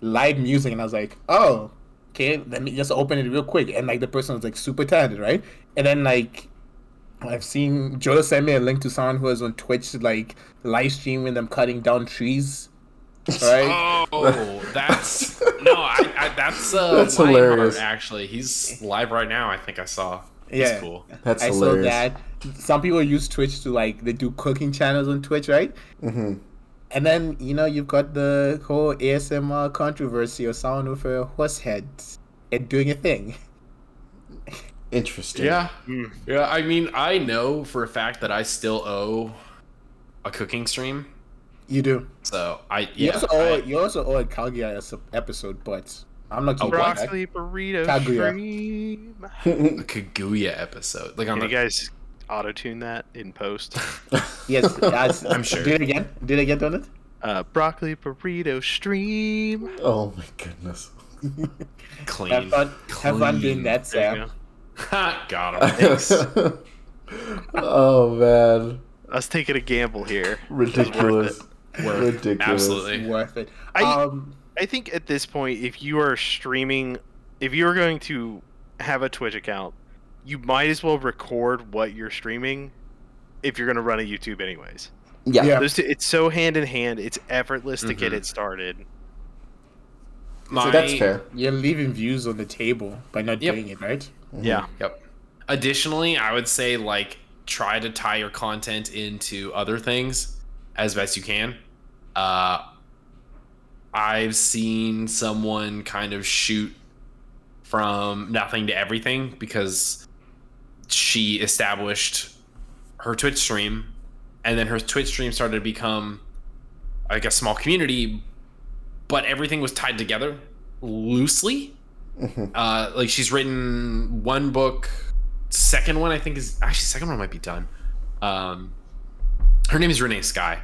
live music, and I was like, oh, okay, let me just open it real quick. And like the person was like super talented, right? And then like I've seen Jordo send me a link to someone who was on Twitch like live streaming them cutting down trees. Right? Oh, that's no, I, I that's uh, that's hilarious. Actually, he's live right now. I think I saw. Yeah, that's cool. That's I hilarious. saw that. Some people use Twitch to like they do cooking channels on Twitch, right? Mm-hmm. And then you know you've got the whole A S M R controversy of someone with a horse head and doing a thing. Interesting. Yeah, mm. yeah. I mean, I know for a fact that I still owe a cooking stream. You do. So I yeah. You also owe, I, you also owe a Calgary episode, but. I'm not broccoli back. burrito Kaguya. Stream. Kaguya episode. Like, Can the... you guys auto tune that in post? Yes, yes, I'm sure. Did it again? Did I get on it? Uh, broccoli burrito stream. Oh my goodness. Clean. Have fun. Clean. Have fun doing that, Sam. Ha! Got him. Thanks. Oh man. I was taking a gamble here. Ridiculous. Worth it. Worth Ridiculous. Absolutely worth it. I... Um. I think at this point, if you are streaming, if you're going to have a Twitch account, you might as well record what you're streaming if you're going to run a YouTube anyways. Yeah. yeah. Those two, it's so hand in hand. It's effortless mm-hmm. to get it started. My, so that's fair. You're leaving views on the table by not yep. doing it, right? Mm-hmm. Yeah. Yep. Additionally, I would say, like, try to tie your content into other things as best you can. Uh, I've seen someone kind of shoot from nothing to everything because she established her Twitch stream, and then her Twitch stream started to become like a small community, but everything was tied together loosely. Mm-hmm. Uh, like she's written one book, second one I think is actually second one might be done. Um, her name is Renee Sky.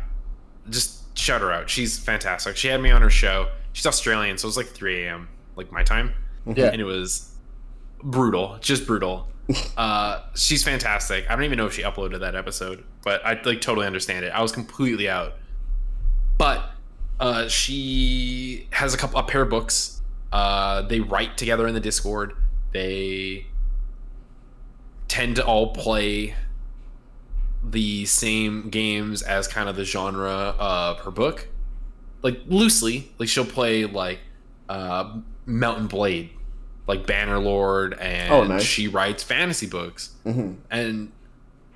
Just. Shout her out. She's fantastic. She had me on her show. She's Australian, so it was like three a.m. like my time. Yeah. And it was brutal. Just brutal. uh, she's fantastic. I don't even know if she uploaded that episode, but I like totally understand it. I was completely out. But uh, she has a couple a pair of books. Uh, they write together in the Discord. They tend to all play the same games as kind of the genre of her book, like loosely, like she'll play like uh Mountain Blade, like Bannerlord, and oh, nice. She writes fantasy books. Mm-hmm. And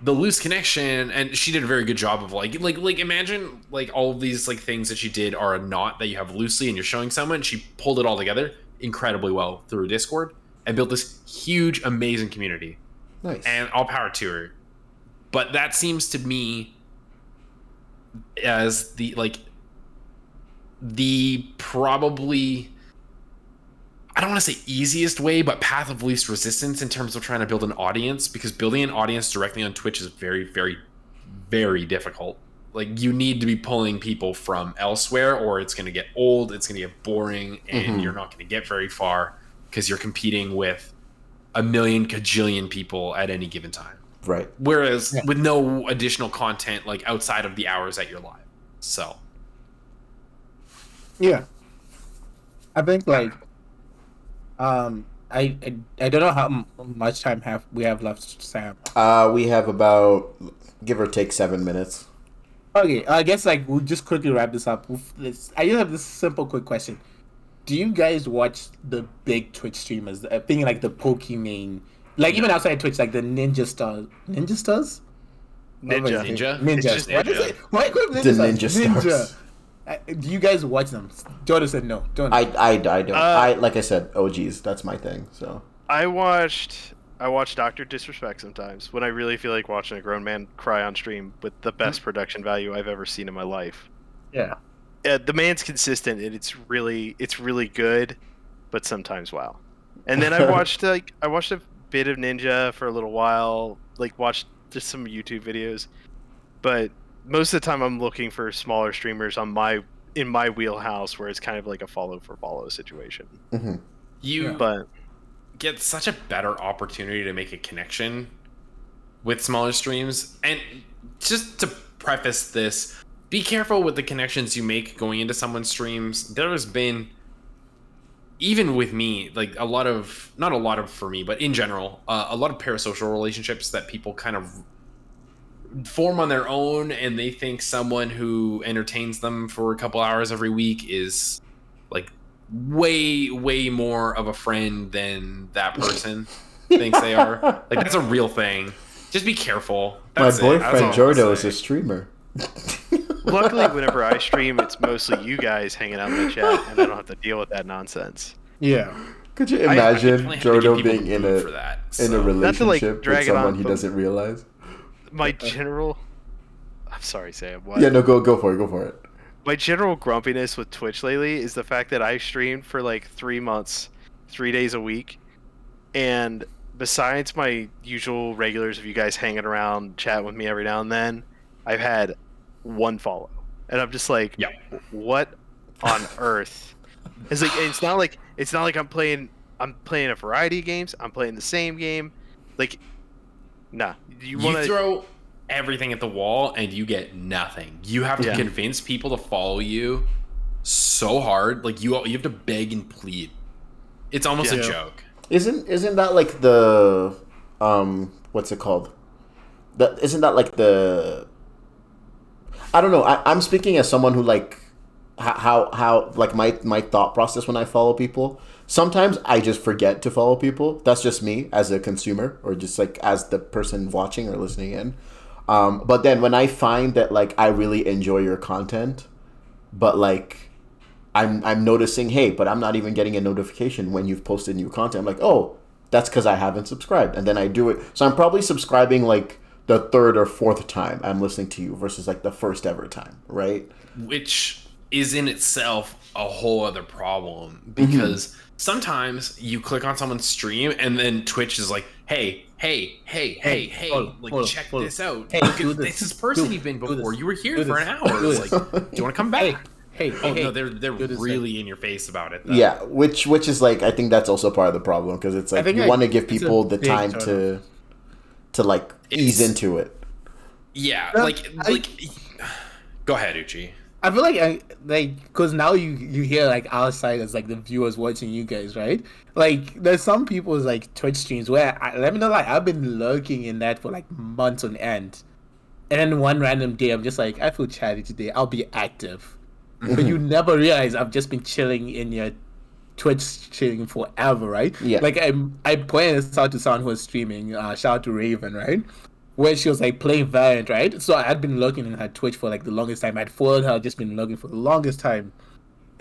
the loose connection, and she did a very good job of like, like, like imagine like all of these like things that she did are a knot that you have loosely and you're showing someone. She pulled it all together incredibly well through Discord and built this huge, amazing community. Nice. And all power to her. But that seems to me as the like the probably, I don't want to say easiest way, but path of least resistance in terms of trying to build an audience, because building an audience directly on Twitch is very, very, very difficult. Like, you need to be pulling people from elsewhere, or it's going to get old, it's going to get boring, and mm-hmm. you're not going to get very far because you're competing with a million cajillion people at any given time. Right. Whereas yeah. with no additional content, like outside of the hours that you're live. So. Yeah. I think like, um, I, I, I don't know how much time have we have left, Sam. Uh, we have about, give or take, seven minutes. Okay. I guess like we'll just quickly wrap this up. Let's, I just have this simple, quick question. Do you guys watch the big Twitch streamers? I think like the Pokimane, like yeah. even outside Twitch, like the Ninja Stars, Ninja Stars, Ninja, Ninja, Ninja. Ninja. What is it? Why could Ninja the Ninja Stars? Stars. Ninja. Do you guys watch them? Jordan said no. Don't. I I I don't. Uh, I like I said. Oh geez, that's my thing. So I watched I watched Doctor Disrespect sometimes when I really feel like watching a grown man cry on stream with the best production value I've ever seen in my life. Yeah. Uh, the man's consistent, and it's really it's really good, but sometimes wow. And then I watched like I watched a bit of Ninja for a little while, like watched just some YouTube videos, but most of the time I'm looking for smaller streamers on my in my wheelhouse where it's kind of like a follow for follow situation. Mm-hmm. You yeah. but get such a better opportunity to make a connection with smaller streams, and just to preface this. Be careful with the connections you make going into someone's streams. There has been, even with me, like a lot of, not a lot of for me, but in general, uh, a lot of parasocial relationships that people kind of form on their own, and they think someone who entertains them for a couple hours every week is like way, way more of a friend than that person thinks they are. Like, that's a real thing. Just be careful. That's My boyfriend Jordo is a streamer. Luckily, whenever I stream, it's mostly you guys hanging out in the chat, and I don't have to deal with that nonsense. Yeah. Could you imagine I, I Jordo being in a that, so. in a relationship like, with someone on, he doesn't realize? My general... I'm sorry, Sam. What? Yeah, no, go go for it. Go for it. My general grumpiness with Twitch lately is the fact that I streamed for like three months, three days a week, and besides my usual regulars of you guys hanging around, chatting with me every now and then, I've had... one follow, and I'm just like, yep. what on earth? It's like it's not like it's not like I'm playing. I'm playing a variety of games. I'm playing the same game. Like, nah. You, wanna... you throw everything at the wall and you get nothing. You have to yeah. convince people to follow you so hard. Like you, you have to beg and plead. It's almost yeah. a joke. Isn't isn't that like the um what's it called? That isn't that like the I don't know. I, I'm speaking as someone who like how how like my my thought process when I follow people. Sometimes I just forget to follow people. That's just me as a consumer, or just like as the person watching or listening in. Um, but then when I find that like I really enjoy your content, but like I'm I'm noticing, hey, but I'm not even getting a notification when you've posted new content. I'm like, oh, that's because I haven't subscribed, and then I do it. So I'm probably subscribing like. The third or fourth time I'm listening to you versus like the first ever time, right? Which is in itself a whole other problem, because mm-hmm. sometimes you click on someone's stream and then Twitch is like, hey, hey, hey, hey, hey, hold, like hold, check hold. this out. Hey, Look, do this. this is person do, you've been before. You were here do for this. an hour. Do it's like, do you want to come back? Hey, hey, oh hey, no, they're they're really in your face about it. Though. Yeah, which which is like I think that's also part of the problem, because it's like you want to give people the time to. to like ease it's, into it. Yeah, um, like like I, go ahead, Uchi. I feel like I like cuz now you you hear like outsiders, like the viewers watching you guys, right? Like there's some people's like Twitch streams where I, let me know like I've been lurking in that for like months on end. And then one random day I'm just like, I feel chatty today. I'll be active. But you never realize I've just been chilling in your Twitch streaming forever, right? Yeah. Like I, I pointed this out to someone who was streaming. Uh, shout out to Raven, right? where she was like playing Valorant, right? So I had been logging in her Twitch for like the longest time. I'd followed her, just been logging for the longest time.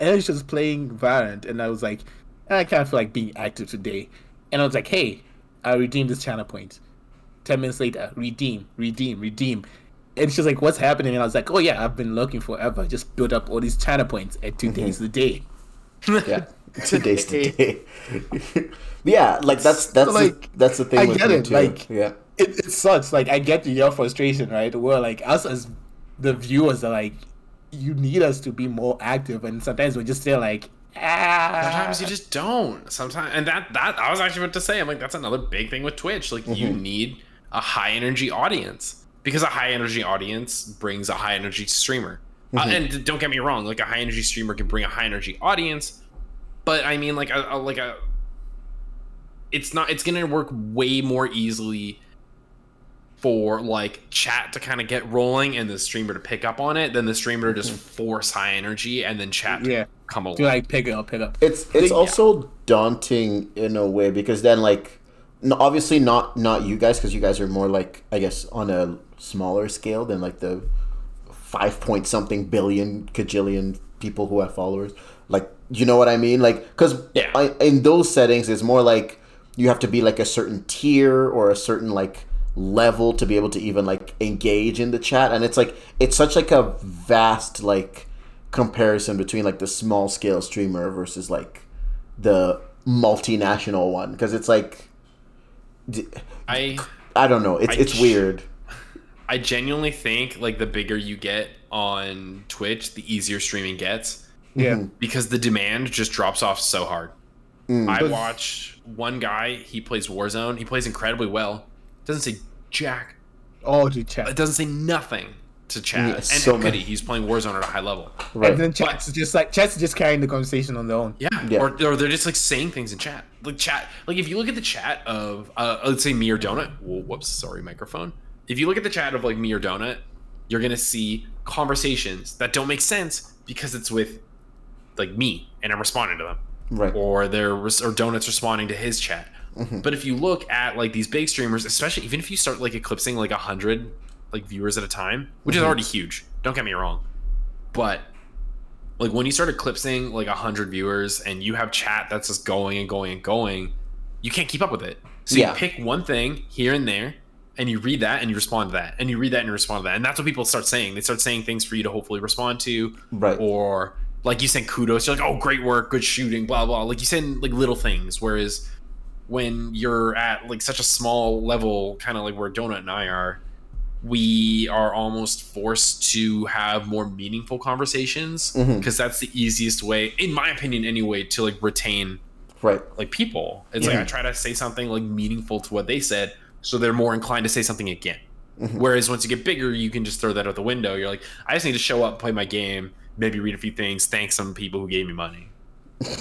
And then she was playing Valorant, and I was like, I can't feel like being active today. And I was like, hey, I redeemed this channel point. Ten minutes later, redeem, redeem, redeem. And she's like, what's happening? And I was like, oh yeah, I've been looking forever. Just build up all these channel points at two mm-hmm. days a day. Yeah, two days a day. Yeah, like that's that's so, like, the, that's the thing. I with get it. Too. Like, yeah, it, it sucks. Like, I get your frustration, right? Where like us as the viewers are like, you need us to be more active, and sometimes we're just there like, ah. Sometimes you just don't. Sometimes, and that that I was actually about to say, I'm like, that's another big thing with Twitch. Like, mm-hmm. you need a high energy audience. Because a high energy audience brings a high energy streamer. Mm-hmm. Uh, and don't get me wrong, like a high energy streamer can bring a high energy audience, but I mean like a, a like a it's not it's going to work way more easily for like chat to kind of get rolling and the streamer to pick up on it than the streamer mm-hmm. to just force high energy and then chat yeah. to come along. Do like pick it up, pick up. It's it's yeah. also daunting in a way because then like no, obviously not not you guys because you guys are more like I guess on a smaller scale than like the five point something billion kajillion people who have followers, like you know what I mean, like because yeah. in those settings it's more like you have to be like a certain tier or a certain like level to be able to even like engage in the chat, and it's like it's such like a vast like comparison between like the small scale streamer versus like the multinational one because it's like I I don't know. It's I, it's weird. I genuinely think like the bigger you get on Twitch, the easier streaming gets. Yeah. Because the demand just drops off so hard. Mm. I watch one guy, he plays Warzone. He plays incredibly well. Doesn't say jack. Oh, dude, chat. It doesn't say nothing to chat. Yeah, and so could he? He's playing Warzone at a high level. Right. And then chat's but, just like chat's just carrying the conversation on their own. Yeah. yeah. Or, or they're just like saying things in chat. Like chat. Like if you look at the chat of uh, let's say me or Donut. Whoa, whoops, sorry, microphone. If you look at the chat of like me or Donut, you're gonna see conversations that don't make sense because it's with like me and I'm responding to them. Right. Or they're res- or Donut's responding to his chat. Mm-hmm. But if you look at like these big streamers, especially even if you start like eclipsing like a hundred. Like viewers at a time, which mm-hmm. is already huge. Don't get me wrong, but like when you start eclipsing like a hundred viewers and you have chat that's just going and going and going, you can't keep up with it. So yeah. you pick one thing here and there, and you read that and you respond to that, and you read that and you respond to that, and that's what people start saying. They start saying things for you to hopefully respond to, right? Or like you send kudos, you're like, oh, great work, good shooting, blah blah. Like you send like little things, whereas when you're at like such a small level, kind of like where Donut and I are. We are almost forced to have more meaningful conversations because mm-hmm. that's the easiest way, in my opinion anyway, to like retain right like people. It's mm-hmm. like I try to say something like meaningful to what they said so they're more inclined to say something again. Mm-hmm. Whereas once you get bigger, you can just throw that out the window. You're like, I just need to show up, play my game, maybe read a few things, thank some people who gave me money.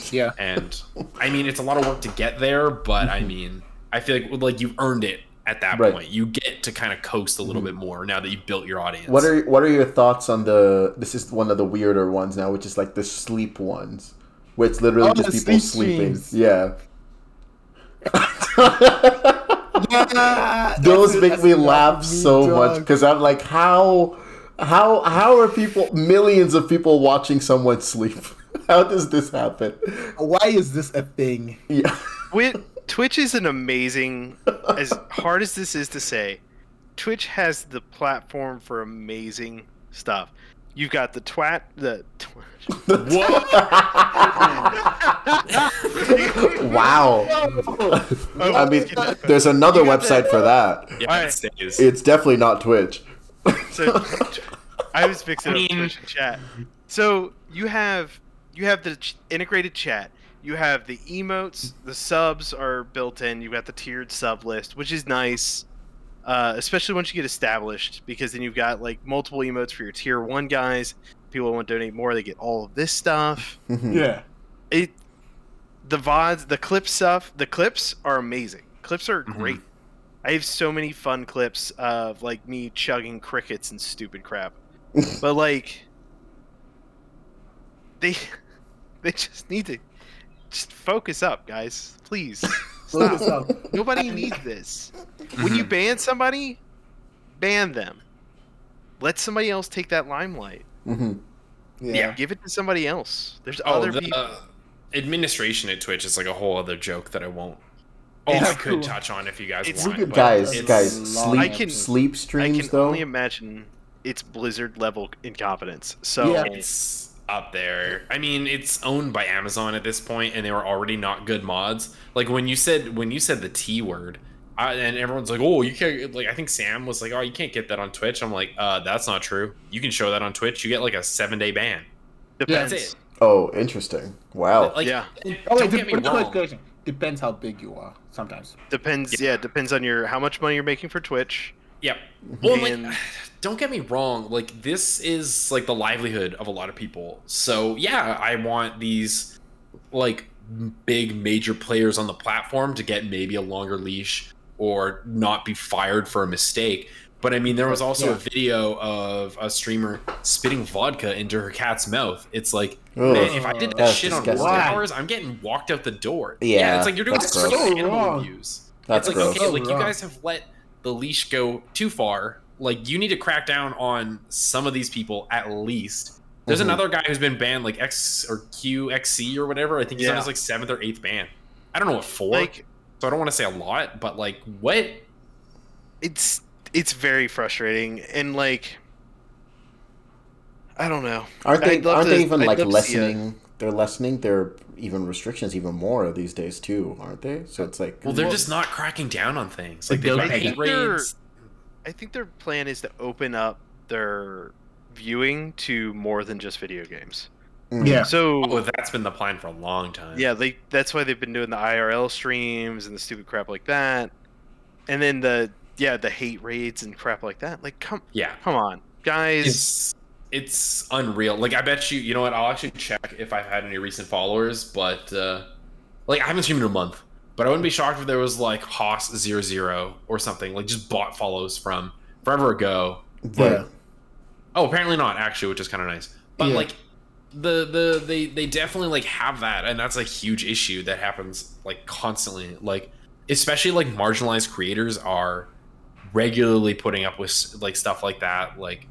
Yeah. And I mean, it's a lot of work to get there, but mm-hmm. I mean, I feel like like you've earned it. At that right. point, you get to kind of coast a little mm-hmm. bit more now that you've built your audience. What are what are your thoughts on the? This is one of the weirder ones now, which is like the sleep ones, where it's literally oh, just people sleep sleeping. Streams. Yeah, yeah those make me laugh so drunk. Much because I'm like, how how how are people millions of people watching someone sleep? How does this happen? Why is this a thing? Yeah. With- Twitch is an amazing, as hard as this is to say, Twitch has the platform for amazing stuff. You've got the twat, the twat. The what? Wow. I mean, there's another website for that. Yeah, it right. It's definitely not Twitch. So, I was fixing up Twitch and chat. So you have you have the ch- integrated chat. You have the emotes, the subs are built in, you've got the tiered sub list, which is nice, uh, especially once you get established, because then you've got like multiple emotes for your tier one guys. People who want to donate more, they get all of this stuff. Mm-hmm. Yeah. It, the V O Ds, the clip stuff, the clips are amazing. Clips are mm-hmm. great. I have so many fun clips of like me chugging crickets and stupid crap. But like, they, they just need to... Just focus up, guys. Please. Stop. Nobody needs this. When you ban somebody, ban them. Let somebody else take that limelight. Mm-hmm. Yeah. yeah, give it to somebody else. There's oh, other the, people. Uh, administration at Twitch is like a whole other joke that I won't. Oh, I cool. could touch on if you guys it's, want. But guys, it's, guys, sleep, I can, sleep streams. I can though? only imagine it's Blizzard level incompetence. So yeah. it's up there. I mean, it's owned by Amazon at this point, and they were already not good mods. Like when you said when you said the T word. I, and everyone's like, oh, you can't, like, I think Sam was like, oh, you can't get that on Twitch. I'm like, uh, that's not true. You can show that on Twitch. You get like a seven day ban. Depends. That's it. Oh, interesting. Wow. Like, yeah. Oh, wait, get me wrong. Depends how big you are sometimes. Depends. Yeah. yeah. Depends on your, how much money you're making for Twitch. Yep. Well, and... like, don't get me wrong. Like this is like the livelihood of a lot of people. So yeah, I want these like big major players on the platform to get maybe a longer leash. Or not be fired for a mistake. But I mean, there was also yeah. a video of a streamer spitting vodka into her cat's mouth. It's like, Ugh, man, if I did that shit disgusting. on work hours, I'm getting walked out the door. Yeah, yeah it's like you're doing so animal wrong. abuse. That's it's like, gross. okay, like you guys have let the leash go too far. Like you need to crack down on some of these people at least. There's mm-hmm. another guy who's been banned, like X or Q X C or whatever. I think he's yeah. on his like seventh or eighth ban. I don't know what for. Like, So I don't want to say a lot, but like what? It's it's very frustrating, and like I don't know. Aren't they aren't to, they even I'd like lessening? They're lessening their even restrictions even more these days too, aren't they? So it's like well, they're well, just not cracking down on things. Like they're hate raids. I think their plan is to open up their viewing to more than just video games. Yeah. So oh, that's been the plan for a long time. Yeah, they that's why they've been doing the I R L streams and the stupid crap like that. And then the yeah, the hate raids and crap like that. Like come yeah. come on. Guys, it's, it's unreal. Like I bet you, you know what? I'll actually check if I've had any recent followers, but uh like I haven't streamed in a month. But I wouldn't be shocked if there was like Haas zero zero or something. Like just bot follows from forever ago. Yeah. Like, oh, apparently not actually, which is kind of nice. But yeah. like The the they they definitely like have that, and that's a huge issue that happens like constantly, like especially like marginalized creators are regularly putting up with like stuff like that. Like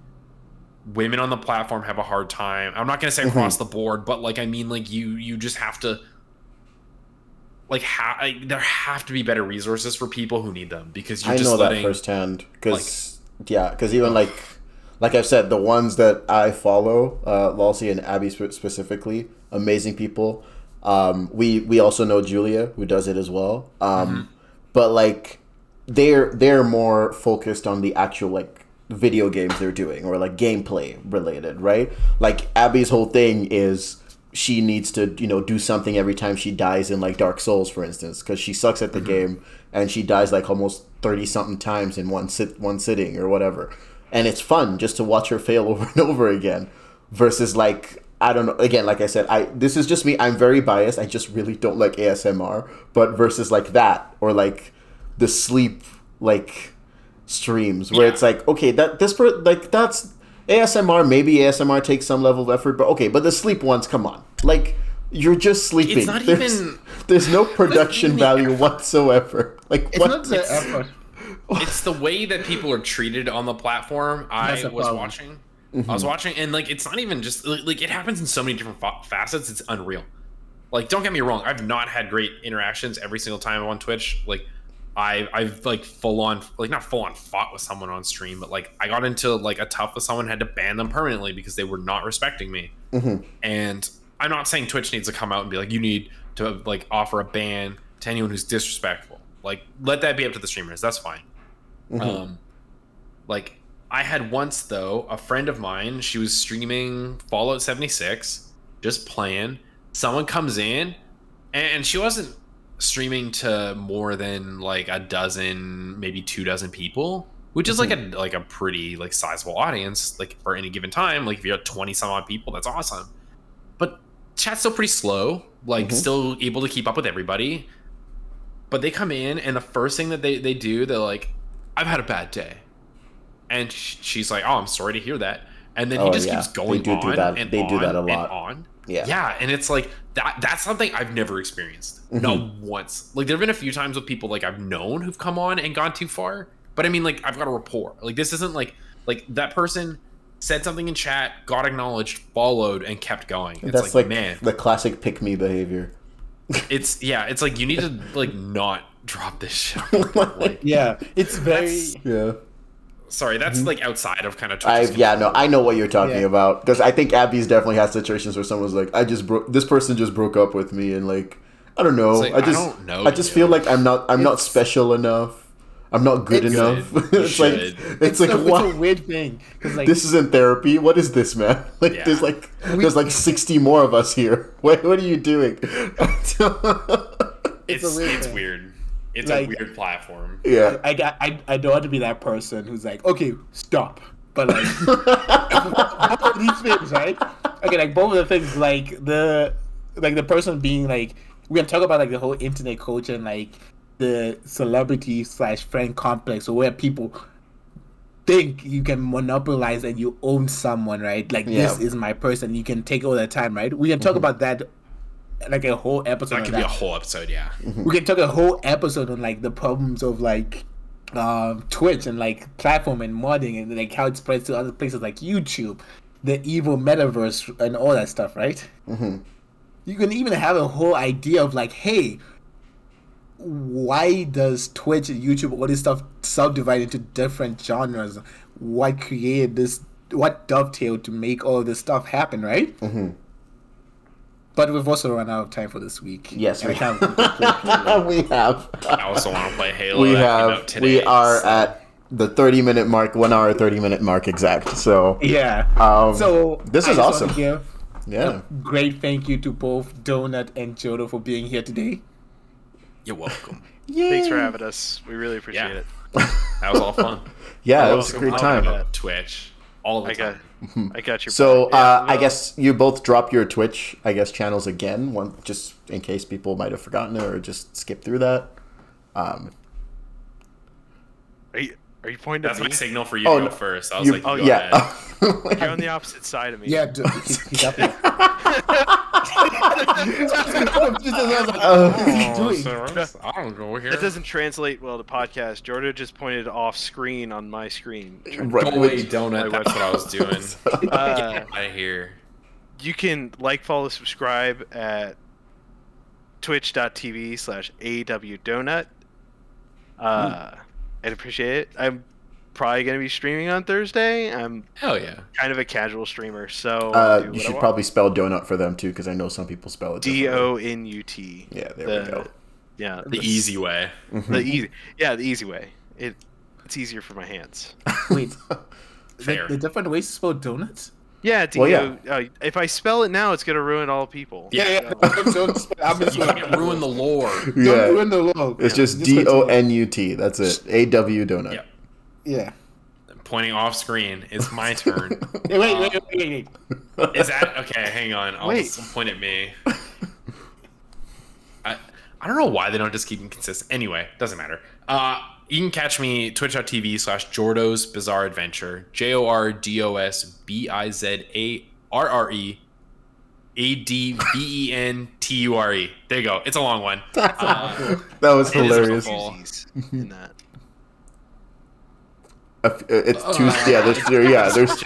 women on the platform have a hard time. I'm not gonna say across mm-hmm. the board, but like I mean like you you just have to like ha- like, there have to be better resources for people who need them, because you're I just know letting, that firsthand because like, yeah because even like. Like I've said, the ones that I follow, uh, Lalsi and Abby sp- specifically, amazing people. Um, we we also know Julia, who does it as well. Um, mm-hmm. But like, they're they're more focused on the actual like video games they're doing, or like gameplay related, right? Like Abby's whole thing is she needs to you know do something every time she dies in like Dark Souls, for instance, because she sucks at the mm-hmm. game and she dies like almost thirty something times in one sit one sitting or whatever. And it's fun just to watch her fail over and over again, versus like I don't know. Again, like I said, I this is just me. I'm very biased. I just really don't like A S M R. But versus like that, or like the sleep like streams where yeah. it's like okay that this per, like that's A S M R. Maybe A S M R takes some level of effort, but okay. But the sleep ones, come on, like you're just sleeping. It's not there's, even there's no production value effort. whatsoever. Like it's what? Not the effort. It's the way that people are treated on the platform. I was watching. Mm-hmm. I was watching, and like, it's not even just like, like it happens in so many different fa- facets. It's unreal. Like, don't get me wrong. I've not had great interactions every single time on Twitch. Like, I I've like full on like not full on fought with someone on stream, but like I got into like a tussle with someone, had to ban them permanently because they were not respecting me. Mm-hmm. And I'm not saying Twitch needs to come out and be like, you need to like offer a ban to anyone who's disrespectful. Like, let that be up to the streamers. That's fine. Mm-hmm. Um, like, I had once, though, a friend of mine, she was streaming Fallout seventy-six, just playing. Someone comes in, and she wasn't streaming to more than, like, a dozen, maybe two dozen people, which mm-hmm. is, like, a like a pretty, like, sizable audience, like, for any given time. Like, if you have twenty-some-odd people, that's awesome. But chat's still pretty slow, like, mm-hmm. still able to keep up with everybody. But they come in, and the first thing that they, they do, they're like, I've had a bad day. And she's like, oh, I'm sorry to hear that. And then he oh, just yeah. keeps going they do on do that. and they on do that a lot. and on. Yeah. Yeah, and it's like, that. that's something I've never experienced. Mm-hmm. Not once. Like, there have been a few times with people, like, I've known who've come on and gone too far. But I mean, like, I've got a rapport. Like, this isn't like, like that person said something in chat, got acknowledged, followed, and kept going. It's That's like, like man, the classic pick me behavior. It's yeah. It's like you need to like not drop this shit. Like, yeah, it's very that's, yeah. Sorry, that's mm-hmm. like outside of kind of. I yeah no, I know what you're talking yeah. about, because I think Abby's definitely had situations where someone's like, I just broke this person just broke up with me, and like I don't know, like, I just I, don't know, I just dude. feel like I'm not I'm it's, not special enough, I'm not good it's enough. It's like it's, it's like a, what it's a weird thing. Like, this isn't therapy. What is this, man? Like yeah. there's like we, there's like sixty more of us here. What what are you doing? it's it's weird. It's weird. It's like, a weird platform. Yeah, I, I, I don't want to be that person who's like, okay, stop. But like, both of these things, right? Okay, like both of the things, like the like the person being like, we're gonna talk about like the whole internet culture and like the celebrity slash friend complex, or where people think you can monopolize and you own someone, right? Like yeah. this is my person, you can take all the time, right? We can talk mm-hmm. about that. Like a whole episode. That could be a whole episode, yeah. Mm-hmm. We can talk a whole episode on like the problems of like uh, Twitch and like platform and modding and like how it spreads to other places like YouTube, the evil metaverse and all that stuff, right? Mm-hmm. You can even have a whole idea of like, hey, why does Twitch and YouTube all this stuff subdivide into different genres? What created this? What dovetailed to make all this stuff happen, right? Mm-hmm. But we've also run out of time for this week. Yes, we have. we have. I also want to play Halo. We have. Today, we are so. at the thirty-minute mark, one hour, thirty-minute mark exact. So yeah. Um, so this is awesome. Give yeah. A great thank you to both Donut and Jordo for being here today. You're welcome. Yay. Thanks for having us. We really appreciate yeah. it. That was all fun. Yeah, it was a great time. At Twitch. All the I time. Got, I got your So yeah, uh, no. I guess you both drop your Twitch, I guess, channels again, one just in case people might have forgotten it or just skip through that. Um, are you are you pointing? That's at me? My signal for you oh, to go no. first. I was you, like, oh you yeah, ahead. You're on the opposite side of me. Yeah, dude. He's up here. That doesn't translate well to podcast. Jordan just pointed off screen on my screen. Right. Away, donut. That's what I was doing. uh, I hear. You can like, follow, subscribe at twitch dot t v slash A W Donut. Uh, mm. I'd appreciate it. I'm probably going to be streaming on Thursday. I'm Hell yeah. kind of a casual streamer, so uh, you should probably spell donut for them too, because I know some people spell it D O N U T. Yeah, there the, we go. Yeah, the, the easy way. Mm-hmm. The easy, yeah, the easy way. It it's easier for my hands. Wait, there are different ways to spell donuts. Yeah, D O. Well, yeah. Uh, if I spell it now, it's gonna ruin all people. Yeah, yeah. So, don't spell, I'm just gonna ruin the lore. Yeah. Don't ruin the lore. It's yeah. just D O N U T. That's it. A W donut. Yeah. Yeah. Pointing off screen. It's my turn. Hey, wait, wait, wait, wait, wait. Is that okay? Hang on. I'll wait. Just point at me. I I don't know why they don't just keep them consistent. Anyway, doesn't matter. Uh, you can catch me twitch dot t v slash Jordo's Bizarre Adventure. J O R D O S B I Z A R R E A D B E N T U R E. There you go. It's a long one. That's uh, awesome. That was hilarious. In that. It's two. Uh, yeah, there's two. Yeah, there's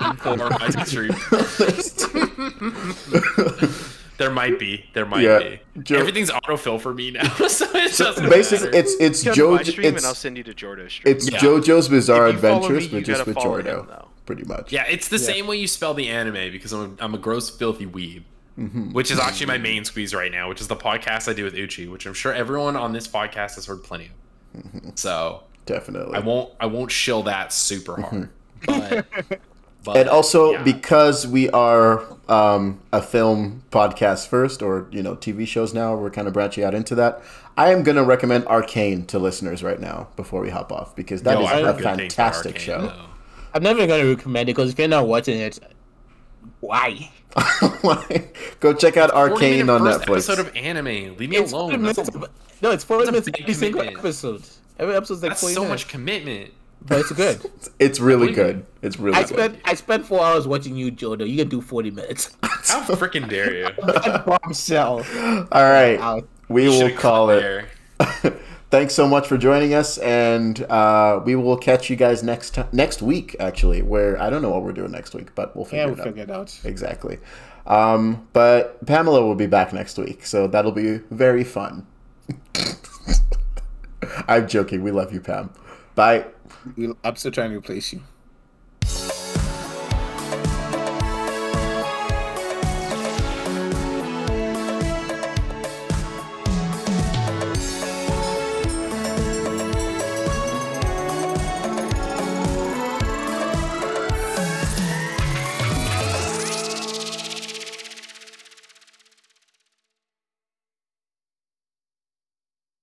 two. There might be. There might yeah. be. Jo- Everything's autofill for me now, so it so doesn't. Basically, matter. it's it's JoJo. It's and I'll send you to Jordo's stream. It's yeah. JoJo's Bizarre Adventures, but just with Jordo, him, pretty much. Yeah, it's the yeah. same way you spell the anime, because I'm a, I'm a gross, filthy weeb, mm-hmm. which is actually my main squeeze right now, which is the podcast I do with Uchi, which I'm sure everyone on this podcast has heard plenty of. Mm-hmm. So. Definitely. I won't I won't shill that super hard. Mm-hmm. But, but and also yeah. because we are um, a film podcast first, or you know, T V shows now, we're kind of branching out into that. I am going to recommend Arcane to listeners right now before we hop off, because that Yo, is I a fantastic Arcane, show. Though. I'm never going to recommend it, because if you're not watching it, why? Go check out Arcane on Netflix. Episode of anime. Leave me it's alone. That's a, no, it's four minutes every single episode. Every episode's like forty minutes. That's so much commitment. But it's good. It's really good. It's really I good. Spent, I spent four hours watching you, Jordo. You can do forty minutes. How freaking dare you? Bombshell. All right. We will call it. thanks so much for joining us, and uh, we will catch you guys next t- next week, actually, where I don't know what we're doing next week, but we'll figure yeah, we'll it out. Yeah, we'll figure it out. Exactly. Um, but Pamela will be back next week, so that'll be very fun. I'm joking. We love you, Pam. Bye. We'll, I'm still trying to replace you.